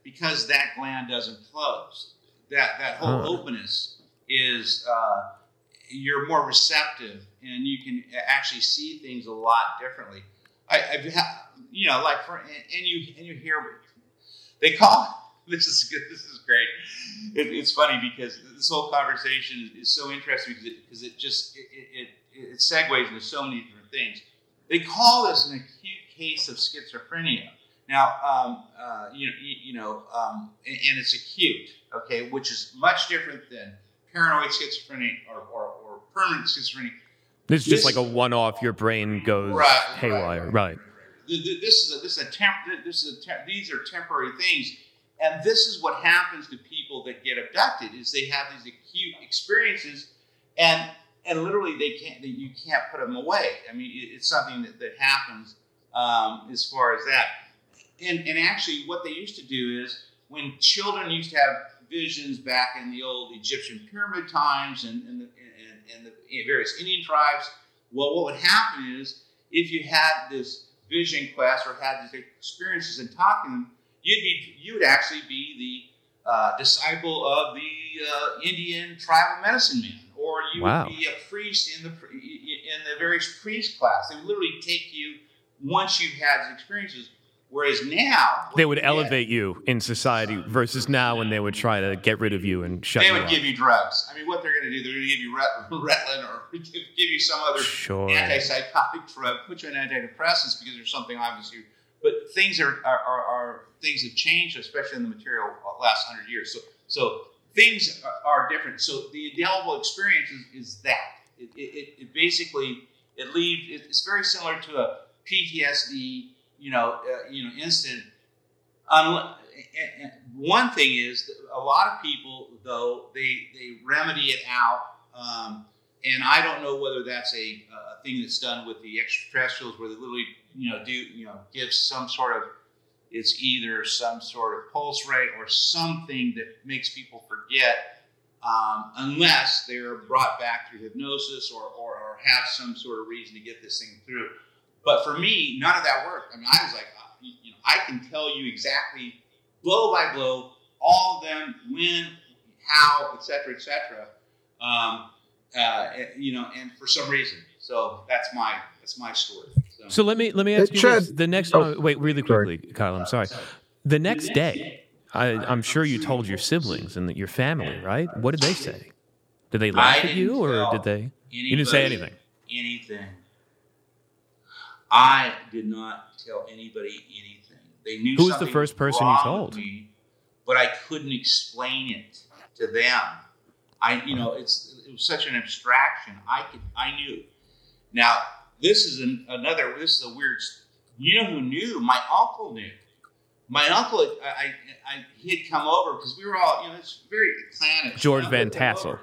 because that gland doesn't close, that whole openness is, you're more receptive and you can actually see things a lot differently. You hear what they call, this is good. This is great. It's funny because this whole conversation is so interesting because it segues into so many different things. They call this an acute case of schizophrenia. Now, and it's acute, okay, which is much different than paranoid schizophrenia or permanent schizophrenia. This is just like a one-off. Your brain goes haywire, right? These are temporary things, and this is what happens to people that get abducted: is they have these acute experiences, and literally you can't put them away. I mean, it's something that happens as far as that. And actually, what they used to do is when children used to have visions back in the old Egyptian pyramid times and the various Indian tribes, well, what would happen is if you had this vision quest or had these experiences and talking to them, you would actually be the disciple of the Indian tribal medicine man, or you would be a priest in the in the various priest class. They would literally take you once you've had these experiences. Whereas now... They would elevate you in society versus now when they would try to get rid of you and shut you up. They would give you drugs. I mean, what they're going to do, they're going to give you Ritalin or give you some other antipsychotic drug, put you on antidepressants because there's something obvious here. But things are things have changed, especially in the material last 100 years. So things are different. So the indelible experience is that. It basically, it leaves... It's very similar to a PTSD... instant. One thing is, a lot of people, though, they remedy it out. And I don't know whether that's a thing that's done with the extraterrestrials, where they literally, give some sort of, it's either some sort of pulse rate or something that makes people forget, unless they're brought back through hypnosis or have some sort of reason to get this thing through. But for me, none of that worked. I mean, I was like, I can tell you exactly, blow by blow, all of them, when, how, et cetera, and for some reason. So that's my story. So let me ask you this. The next, really quickly, sorry. Kyle, I'm sorry. The next day, I'm sure you told your siblings and your family, right? What did they say? Did they laugh at you, or did they? You didn't say anything. Anything. I did not tell anybody anything. They knew who was the first person you told, me, but I couldn't explain it to them. It was such an abstraction. I knew. Now this is a weird. You know who knew? My uncle knew. My uncle, he had come over because we were all, it's very Atlantic. George Van Tassel,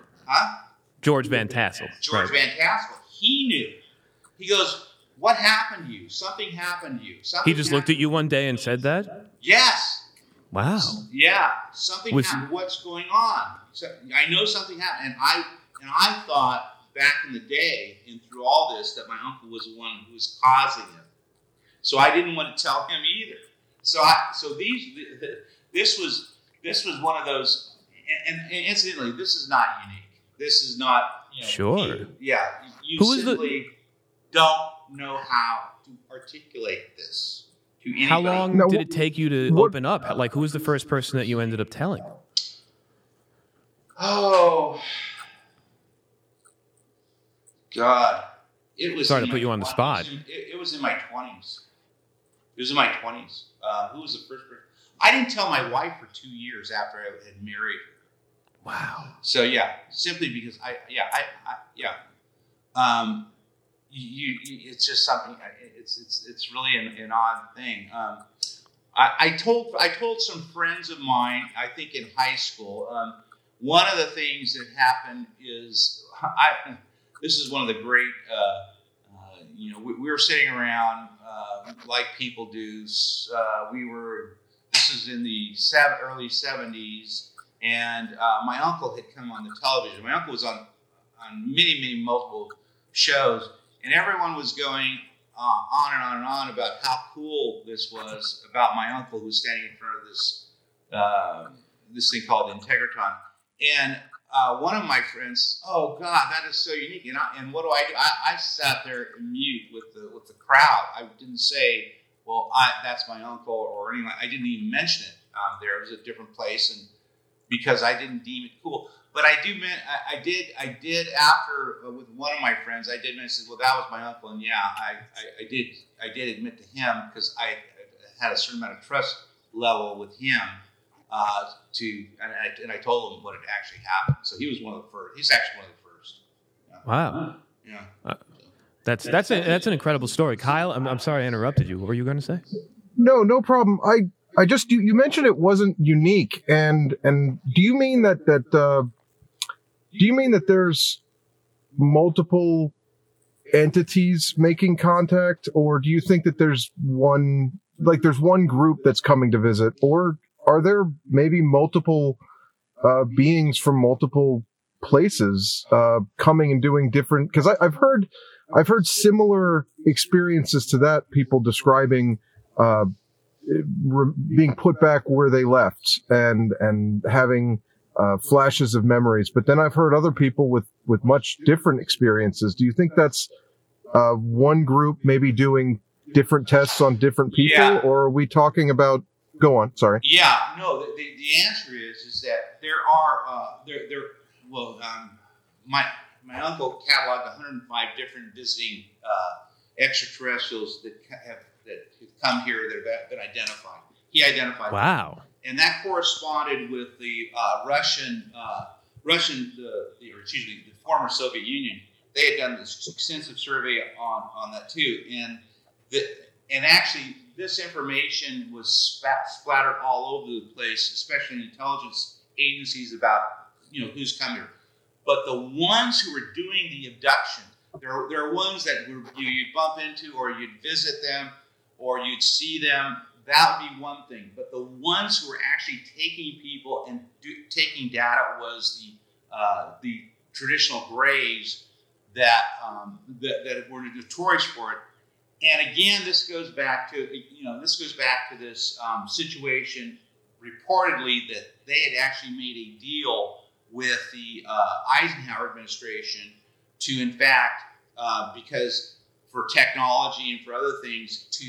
George Van Tassel. George Van Tassel. He knew. He goes, "What happened to you? Something happened to you." He just looked at you one day and said that? Yes. Wow. Yeah. Something happened. What's going on? So I know something happened. And I thought back in the day and through all this that my uncle was the one who was causing it. So I didn't want to tell him either. So this was one of those. And incidentally, this is not unique. This is not. Sure. You simply don't know how to articulate this to anybody. How long did it take you to open up? Like, who was the first person that you ended up telling? Oh, God. Sorry to put you on the spot. It was in my 20s. Who was the first person? I didn't tell my wife for 2 years after I had married her. Wow. So, yeah, simply because it's just something. It's really an odd thing. I told some friends of mine, I think in high school. One of the things that happened is this is one of the great. We were sitting around like people do. This is in the early 70s, and my uncle had come on the television. My uncle was on many multiple shows. And everyone was going on and on about how cool this was, about my uncle who was standing in front of this thing called Integratron. And one of my friends, oh God, that is so unique. And what do? I sat there in mute with the crowd. I didn't say, that's my uncle or anything. I didn't even mention it there. It was a different place, and because I didn't deem it cool. But I did after with one of my friends. I did mention, that was my uncle, and I did admit to him because I had a certain amount of trust level with him. And I told him what had actually happened. So he was one of the first. He's actually one of the first. Yeah. Wow. Yeah. That's an incredible story, Kyle. I'm sorry I interrupted you. What were you going to say? No problem. I just you mentioned it wasn't unique, and do you mean that do you mean that there's multiple entities making contact, or do you think that there's one group that's coming to visit, or are there maybe multiple beings from multiple places coming and doing different? Because I've heard similar experiences to that, people describing being put back where they left and having flashes of memories. But then I've heard other people with much different experiences. Do you think that's one group maybe doing different tests on different people, or are we talking about? Go on, sorry. Yeah, no. The answer is that there are my uncle cataloged 105 different visiting extraterrestrials that have come here that have been identified. He identified. Wow. Them. And that corresponded with the Russian, or excuse me, the former Soviet Union. They had done this extensive survey on that too, and actually this information was splattered all over the place, especially in intelligence agencies about who's come here. But the ones who were doing the abduction, there are ones that you'd bump into, or you'd visit them, or you'd see them. That would be one thing. But the ones who were actually taking people and taking data was the traditional graves that were notorious for it. And again, this goes back to this situation reportedly that they had actually made a deal with the Eisenhower administration to, in fact, because for technology and for other things, to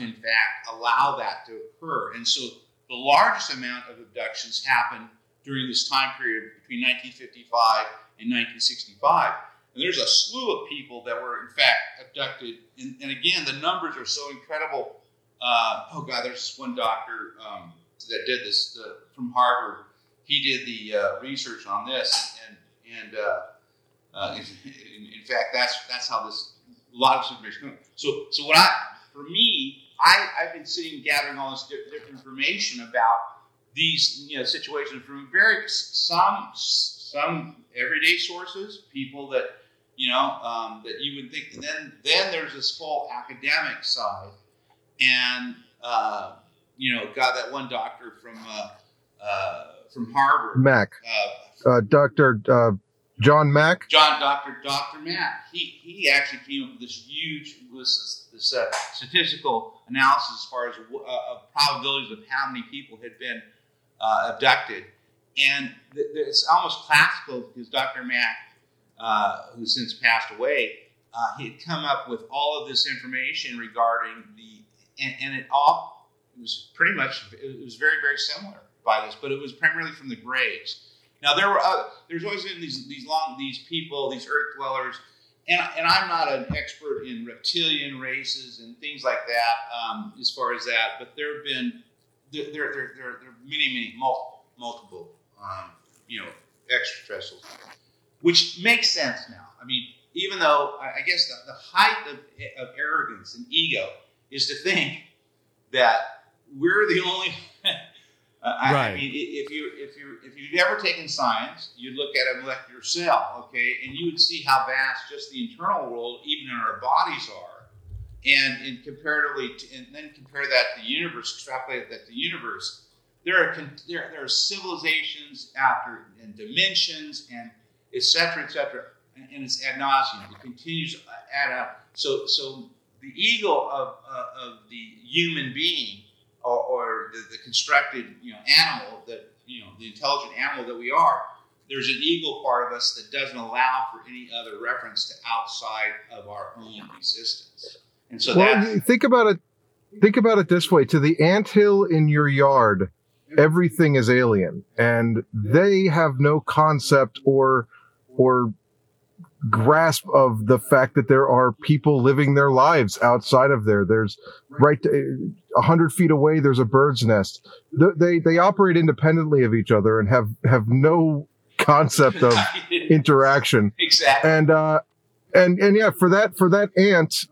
in fact allow that to occur. And so the largest amount of abductions happened during this time period between 1955 and 1965. And there's a slew of people that were, in fact, abducted. And again, the numbers are so incredible. There's one doctor that did this from Harvard. He did the research on this, and in fact, that's how this a lot of information comes. So what I've been sitting gathering all this different information about these situations from various some everyday sources, people that that you would think. And then there's this whole academic side, and that one doctor from Harvard, Mack, Dr. John Mack? Dr. Mack. He actually came up with this huge this statistical analysis as far as probabilities of how many people had been abducted. And it's almost classical because Dr. Mack, who since passed away, he had come up with all of this information regarding it was very, very similar by this, but it was primarily from the graves. Now there's always been these people, these earth dwellers, and I'm not an expert in reptilian races and things like that as far as that, but there have been many multiple extraterrestrials, which makes sense now. I mean, even though I guess the height of arrogance and ego is to think that we're the only. Right. I mean, if you've ever taken science, you'd look at a molecular cell, okay, and you would see how vast just the internal world, even in our bodies, are, and comparatively, and then compare that to the universe, extrapolate that to the universe. There are civilizations after and dimensions and et cetera, and it's ad nauseum. It continues to add up. So the ego of the human being. Or the constructed, animal that the intelligent animal that we are. There's an ego part of us that doesn't allow for any other reference to outside of our own existence. And so, think about it this way: to the anthill in your yard, everything is alien, and they have no concept or grasp of the fact that there are people living their lives outside of there. There's 100 feet away, there's a bird's nest. They operate independently of each other and have no concept of interaction. Exactly. And for that ant,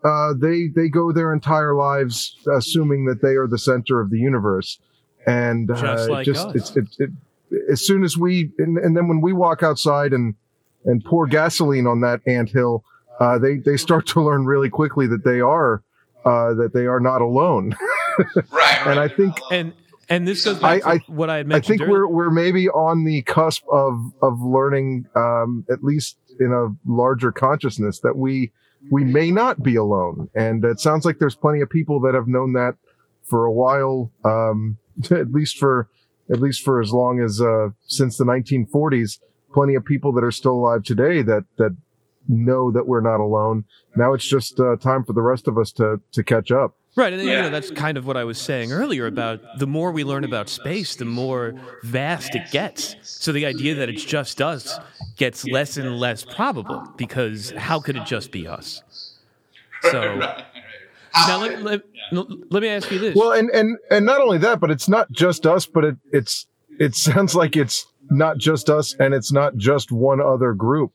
they go their entire lives assuming that they are the center of the universe. And as soon as we and then when we walk outside and pour gasoline on that anthill, they start to learn really quickly that they are not alone. Right. And I think and this goes back to what I had mentioned. I think we're maybe on the cusp of learning, at least in a larger consciousness, that we may not be alone. And it sounds like there's plenty of people that have known that for a while, at least for as long as since the 1940s. Plenty of people that are still alive today that know that we're not alone. Now it's just time for the rest of us to catch up. Right, and you know, that's kind of what I was saying earlier about the more we learn about space, the more vast it gets. So the idea that it's just us gets less and less probable, because how could it just be us? So now let me ask you this. Well, and not only that, but it's not just us, but it sounds like it's not just us and it's not just one other group.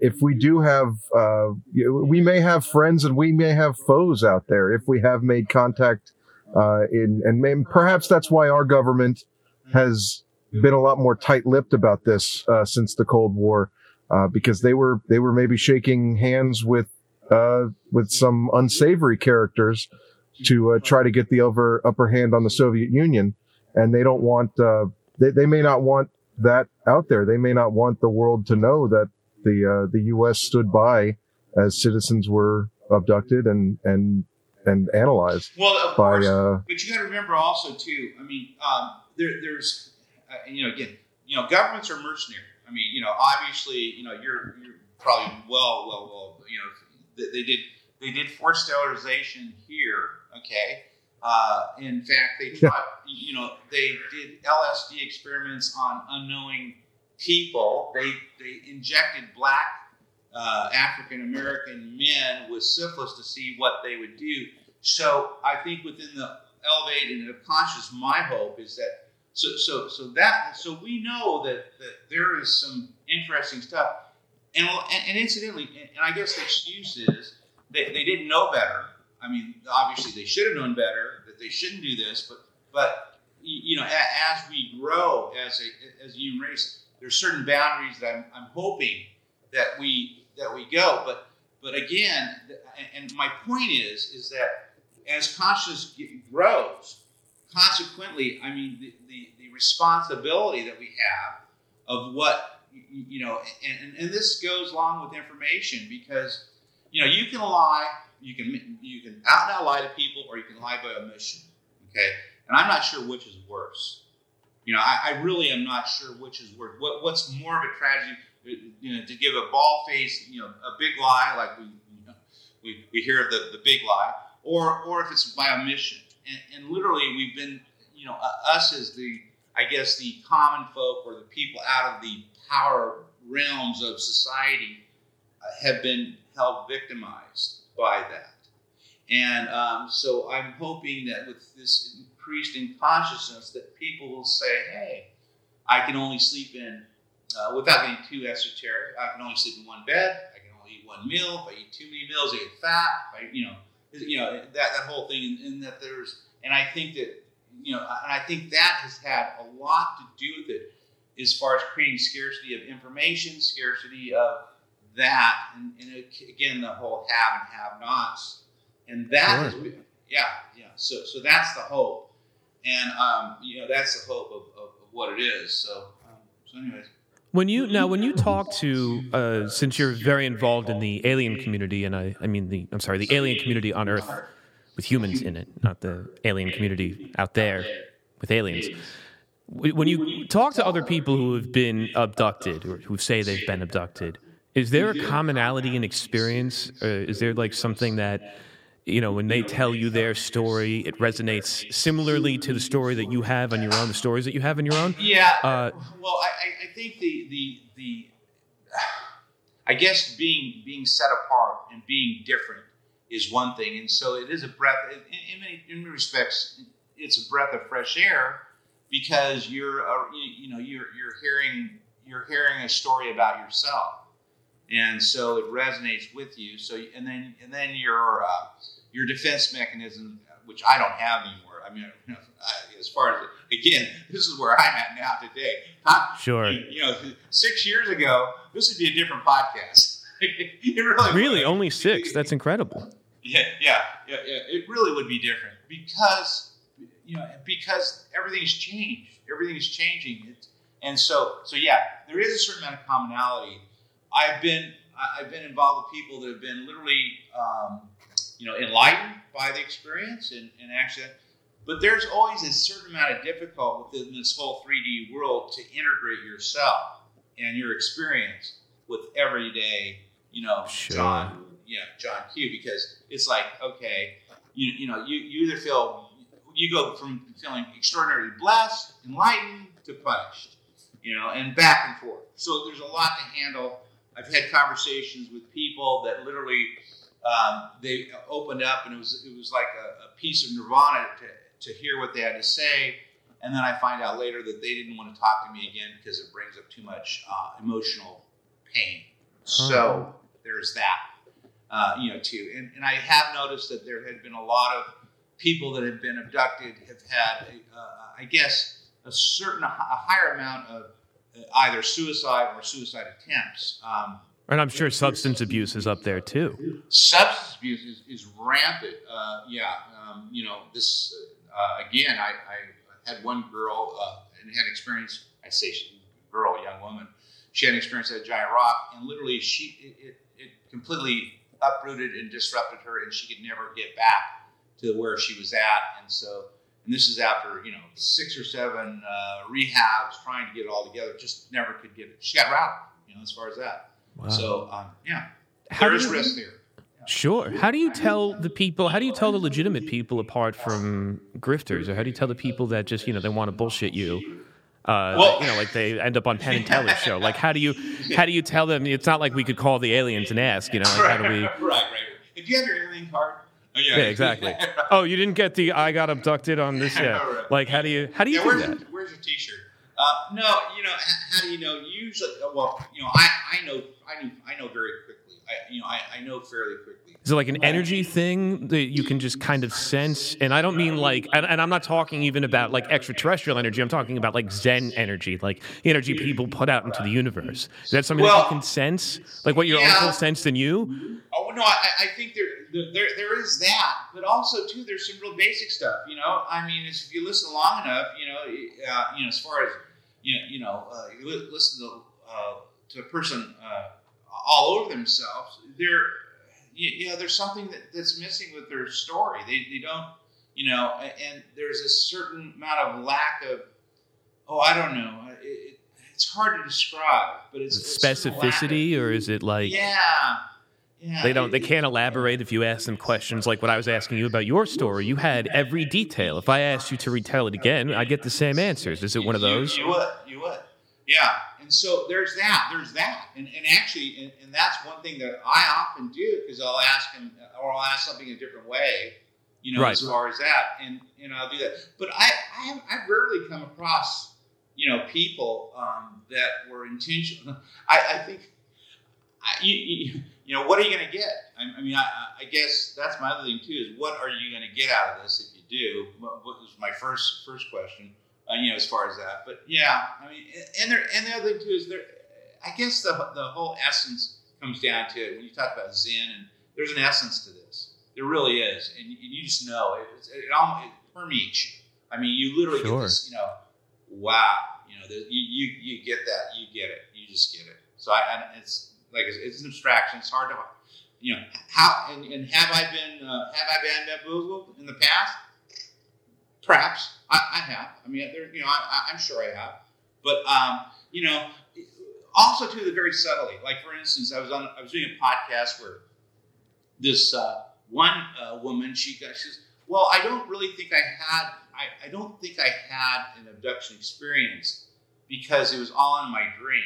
If we do have, we may have friends and we may have foes out there if we have made contact, perhaps that's why our government has been a lot more tight-lipped about this, since the Cold War, because they were maybe shaking hands with some unsavory characters to, try to get the upper hand on the Soviet Union. And they don't want, they may not want that out there. They may not want the world to know that the U.S. stood by as citizens were abducted and analyzed. Well, of course, but you got to remember also too. I mean, there's governments are mercenary. I mean, obviously, you're probably well. They did forced sterilization here. Okay, in fact, they tried. They did LSD experiments on unknowing people. They injected black African American men with syphilis to see what they would do. So I think within the elevated and conscious, my hope is that so we know that there is some interesting stuff. And incidentally, and I guess the excuse is they didn't know better. I mean, obviously they should have known better that they shouldn't do this. But as we grow as a human race, there's certain boundaries that I'm hoping that we go, but again, and my point is that as consciousness grows, consequently, I mean the responsibility that we have of what and this goes along with information, because you can lie, you can out and out lie to people, or you can lie by omission. Okay, and I'm not sure which is worse. I really am not sure which is worse. What's more of a tragedy, to give a bald-faced, a big lie, like we hear the big lie, or if it's by omission. And literally we've been, us as the common folk or the people out of the power realms of society have been held victimized by that. And so I'm hoping that with this increased in consciousness that people will say, hey, I can only sleep in, without getting too esoteric, I can only sleep in one bed, I can only eat one meal, if I eat too many meals, I get fat, that whole thing, and that there's, and I think that, and I think that has had a lot to do with it as far as creating scarcity of information, scarcity of that, and again, the whole have and have-nots, and that is, yeah, so that's the hope. And, that's the hope of what it is. So anyways. When you talk to, since you're very involved in the alien community, and the alien community on Earth with humans in it, not the alien community out there with aliens. When you talk to other people who have been abducted or who say they've been abducted, is there a commonality in experience? Or is there like something that... when they tell you their story, it resonates similarly to the story that you have on your own, the stories that you have on your own? Yeah. I think the I guess being set apart and being different is one thing. And so it is a breath, in many respects, it's a breath of fresh air, because you're hearing a story about yourself. And so it resonates with you. So, and then your defense mechanism, which I don't have anymore. I mean, as far as, again, this is where I'm at now today. Sure. 6 years ago, this would be a different podcast. It really only 6. That's incredible. Yeah. It really would be different because everything's changed. Everything's changing. And so, there is a certain amount of commonality. I've been involved with people that have been literally, enlightened by the experience and actually, but there's always a certain amount of difficulty within this whole 3D world to integrate yourself and your experience with everyday John Q, because it's like, okay, you either feel, you go from feeling extraordinarily blessed, enlightened, to punished, and back and forth. So there's a lot to handle. I've had conversations with people that literally they opened up, and it was like a piece of nirvana to hear what they had to say. And then I find out later that they didn't want to talk to me again because it brings up too much emotional pain. So there's that, too. And I have noticed that there had been a lot of people that have been abducted have had, a higher amount of either suicide or suicide attempts. And I'm sure substance abuse is up there too. Substance abuse is rampant. This, again, I had one girl and had experience, I say she girl, young woman, she had experience at Giant Rock, and literally it completely uprooted and disrupted her, and she could never get back to where she was at. And so, and this is after, 6 or 7 rehabs, trying to get it all together, just never could get it. She got rattled, as far as that. Wow. So, there is risk there. Yeah. Sure. How do you tell the legitimate people apart from grifters? Or how do you tell the people that just, they want to bullshit you? Like they end up on Penn and Teller's show. Like, how do you tell them? It's not like we could call the aliens and ask, how do we? Right. If you have your alien card. Oh, yeah, exactly. Oh, you didn't get the I got abducted on this yet. Right. Like, how do you do that? Where's your T-shirt? How do you know? Usually, I know very quickly. I know fairly quickly. Is it like an energy thing that you can just kind of sense? And I don't mean like, and I'm not talking even about like extraterrestrial energy. I'm talking about like Zen energy, like energy people put out into the universe. Is that something that you can sense? Like what your uncle sensed in you? Oh no, I think there is that, but also too, there's some real basic stuff. I mean, if you listen long enough, as far as you listen to a person all over themselves, there's something that's missing with their story. They don't, and there's a certain amount of lack of, I don't know. It's hard to describe, but it's specificity, or is it like They can't elaborate if you ask them questions like what I was asking you about your story. You had every detail. If I asked you to retell it again, I'd get the same answers. Is it one of those? You would. Yeah. And so there's that. And actually, and that's one thing that I often do, because I'll ask them, or I'll ask something a different way, right, as far as that. And I'll do that. But I've rarely come across, people that were intentional. I think what are you going to get? I guess that's my other thing too, is what are you going to get out of this if you do? What was my first question, as far as that. But yeah, and the other thing too is there. I guess the whole essence comes down to it. When you talk about Zen, and there's an essence to this. There really is, and you just know it permeates you. You literally get this. Wow. You get that. You get it. You just get it. So it's. Like it's an abstraction. It's hard to, how and have I been bamboozled in the past? Perhaps I have. I'm sure I have. But also too, the very subtly. Like for instance, I was doing a podcast where this one woman, she says, "Well, I don't think I had an abduction experience because it was all in my dream."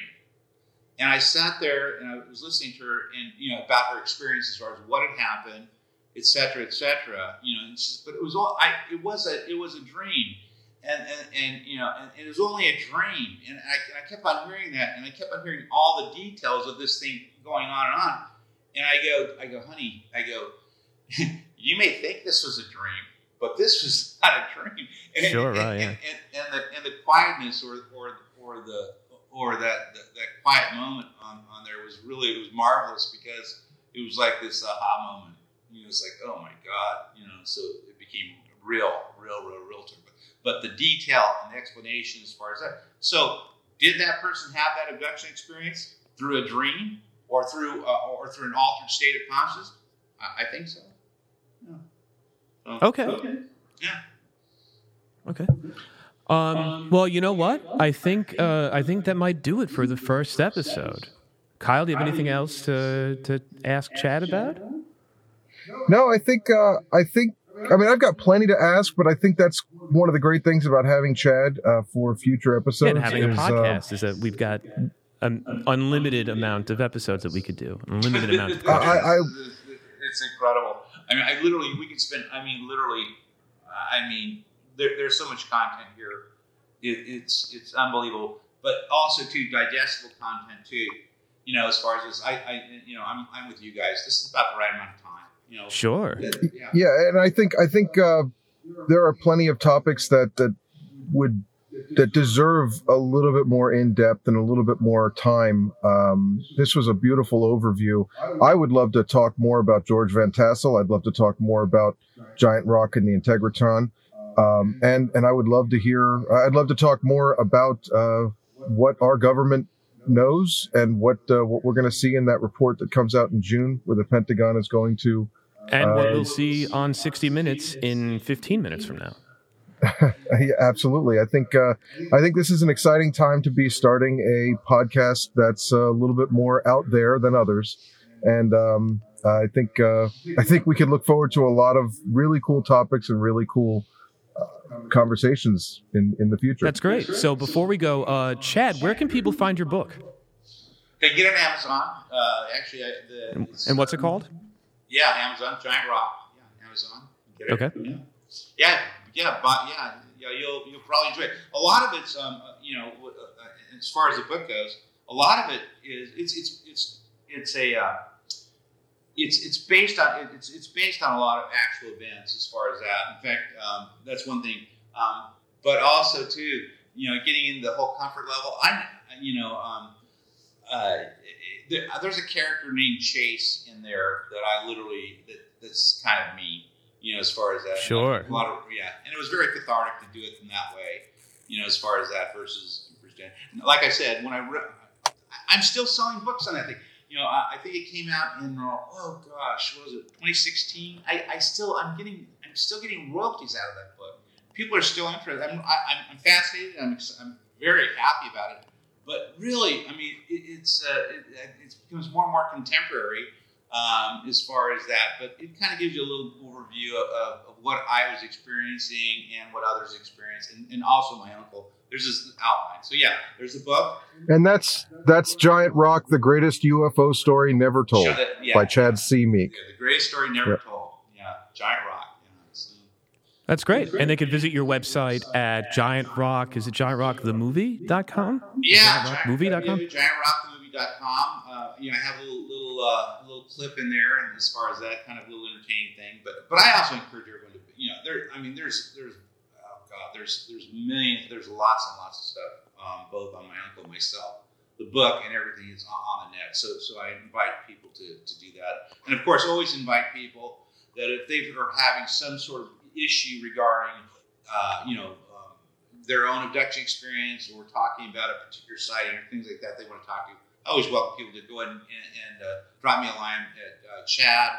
And I sat there and I was listening to her and, about her experience as far as what had happened, et cetera, and she says, but it was a dream and it was only a dream. And I kept on hearing that, and I kept on hearing all the details of this thing going on and on. And I go, honey, you may think this was a dream, but this was not a dream. And the quietness or that quiet moment on there was marvelous, because it was like this aha moment. It's like, oh my God, so it became real. But the detail and the explanation as far as that. So did that person have that abduction experience through a dream or through an altered state of consciousness? I think so. Yeah. Okay. Yeah. Okay. Well, you know what? I think that might do it for the first episode. Kyle, do you have anything else to ask Chad about? No, I mean, I've got plenty to ask, but I think that's one of the great things about having Chad for future episodes. And having a podcast is that we've got an unlimited amount of episodes that we could do. Unlimited amount of it's incredible. I mean, there's so much content here. It's unbelievable, but also too digestible content too. You know, as far as this, I'm with you guys. This is about the right amount of time. You know, sure. Yeah, and I think there are plenty of topics that deserve a little bit more in depth and a little bit more time. This was a beautiful overview. I would love to talk more about George Van Tassel. I'd love to talk more about Giant Rock and the Integratron. And I would love to talk more about what our government knows and what we're going to see in that report that comes out in June, where the Pentagon is going to. And what we'll see on 60 Minutes in 15 minutes from now. Yeah, absolutely. I think this is an exciting time to be starting a podcast that's a little bit more out there than others. And, I think we can look forward to a lot of really cool topics and really cool conversations in the future. That's great. So before we go, Chad, where can people find your book? They get it on Amazon. And what's it called? Yeah, Amazon, Giant Rock. Yeah, Amazon. Get it. Okay. Yeah, you'll probably enjoy it. A lot of it's as far as the book goes, a lot of it is it's based on a lot of actual events as far as that. In fact, that's one thing. But also too, getting into the whole comfort level. There's a character named Chase in there that I literally that's kind of me. As far as that. Sure. And it was very cathartic to do it in that way. As far as that versus like I said, when I'm still selling books on that thing. I think it came out in 2016. I'm still getting royalties out of that book. People are still interested. I'm fascinated. I'm very happy about it. But really, I mean, it becomes more and more contemporary. As far as that, but it kind of gives you a little overview of what I was experiencing and what others experienced, and also my uncle. There's this outline. So yeah, there's the book, and that's Giant Rock: The Greatest UFO Story Never Told by Chad C. Meek. Yeah, the greatest story never told. Yeah, Giant Rock. That's great. And they can visit your website at Giant Rock. Is it GiantRockTheMovie.com? Yeah, GiantRockTheMovie.com. I have a little clip in there, and as far as that kind of little entertaining thing, but I also encourage everyone to, there's millions, there's lots and lots of stuff, both on my uncle and myself. The book and everything is on the net, so I invite people to do that, and of course, always invite people that if they are having some sort of issue regarding, their own abduction experience, or talking about a particular sighting or things like that, they want to talk to you. I always welcome people to go ahead and drop me a line at Chad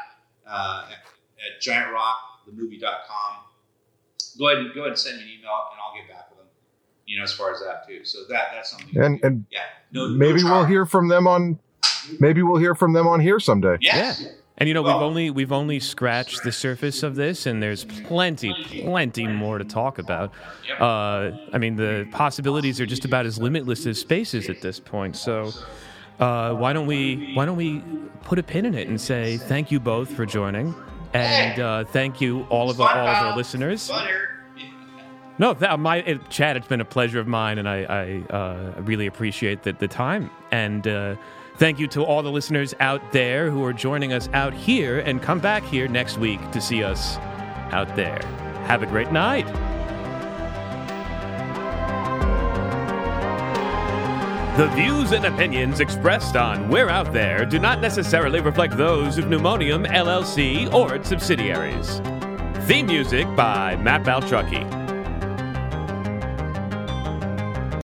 at GiantRockTheMovie.com. Go ahead and send me an email, and I'll get back with them. As far as that too. So that's something. Maybe we'll hear from them on here someday. Yes. Yeah. And we've only scratched the surface of this, and there's plenty more to talk about. I mean, the possibilities are just about as limitless as space is at this point. So, why don't we put a pin in it and say thank you both for joining, and thank you all of our listeners. No, Chad, it's been a pleasure of mine, and I really appreciate the time and. Thank you to all the listeners out there who are joining us out here, and come back here next week to see us out there. Have a great night. The views and opinions expressed on We're Out There do not necessarily reflect those of Pneumonium, LLC, or its subsidiaries. Theme music by Matt Baltrucki.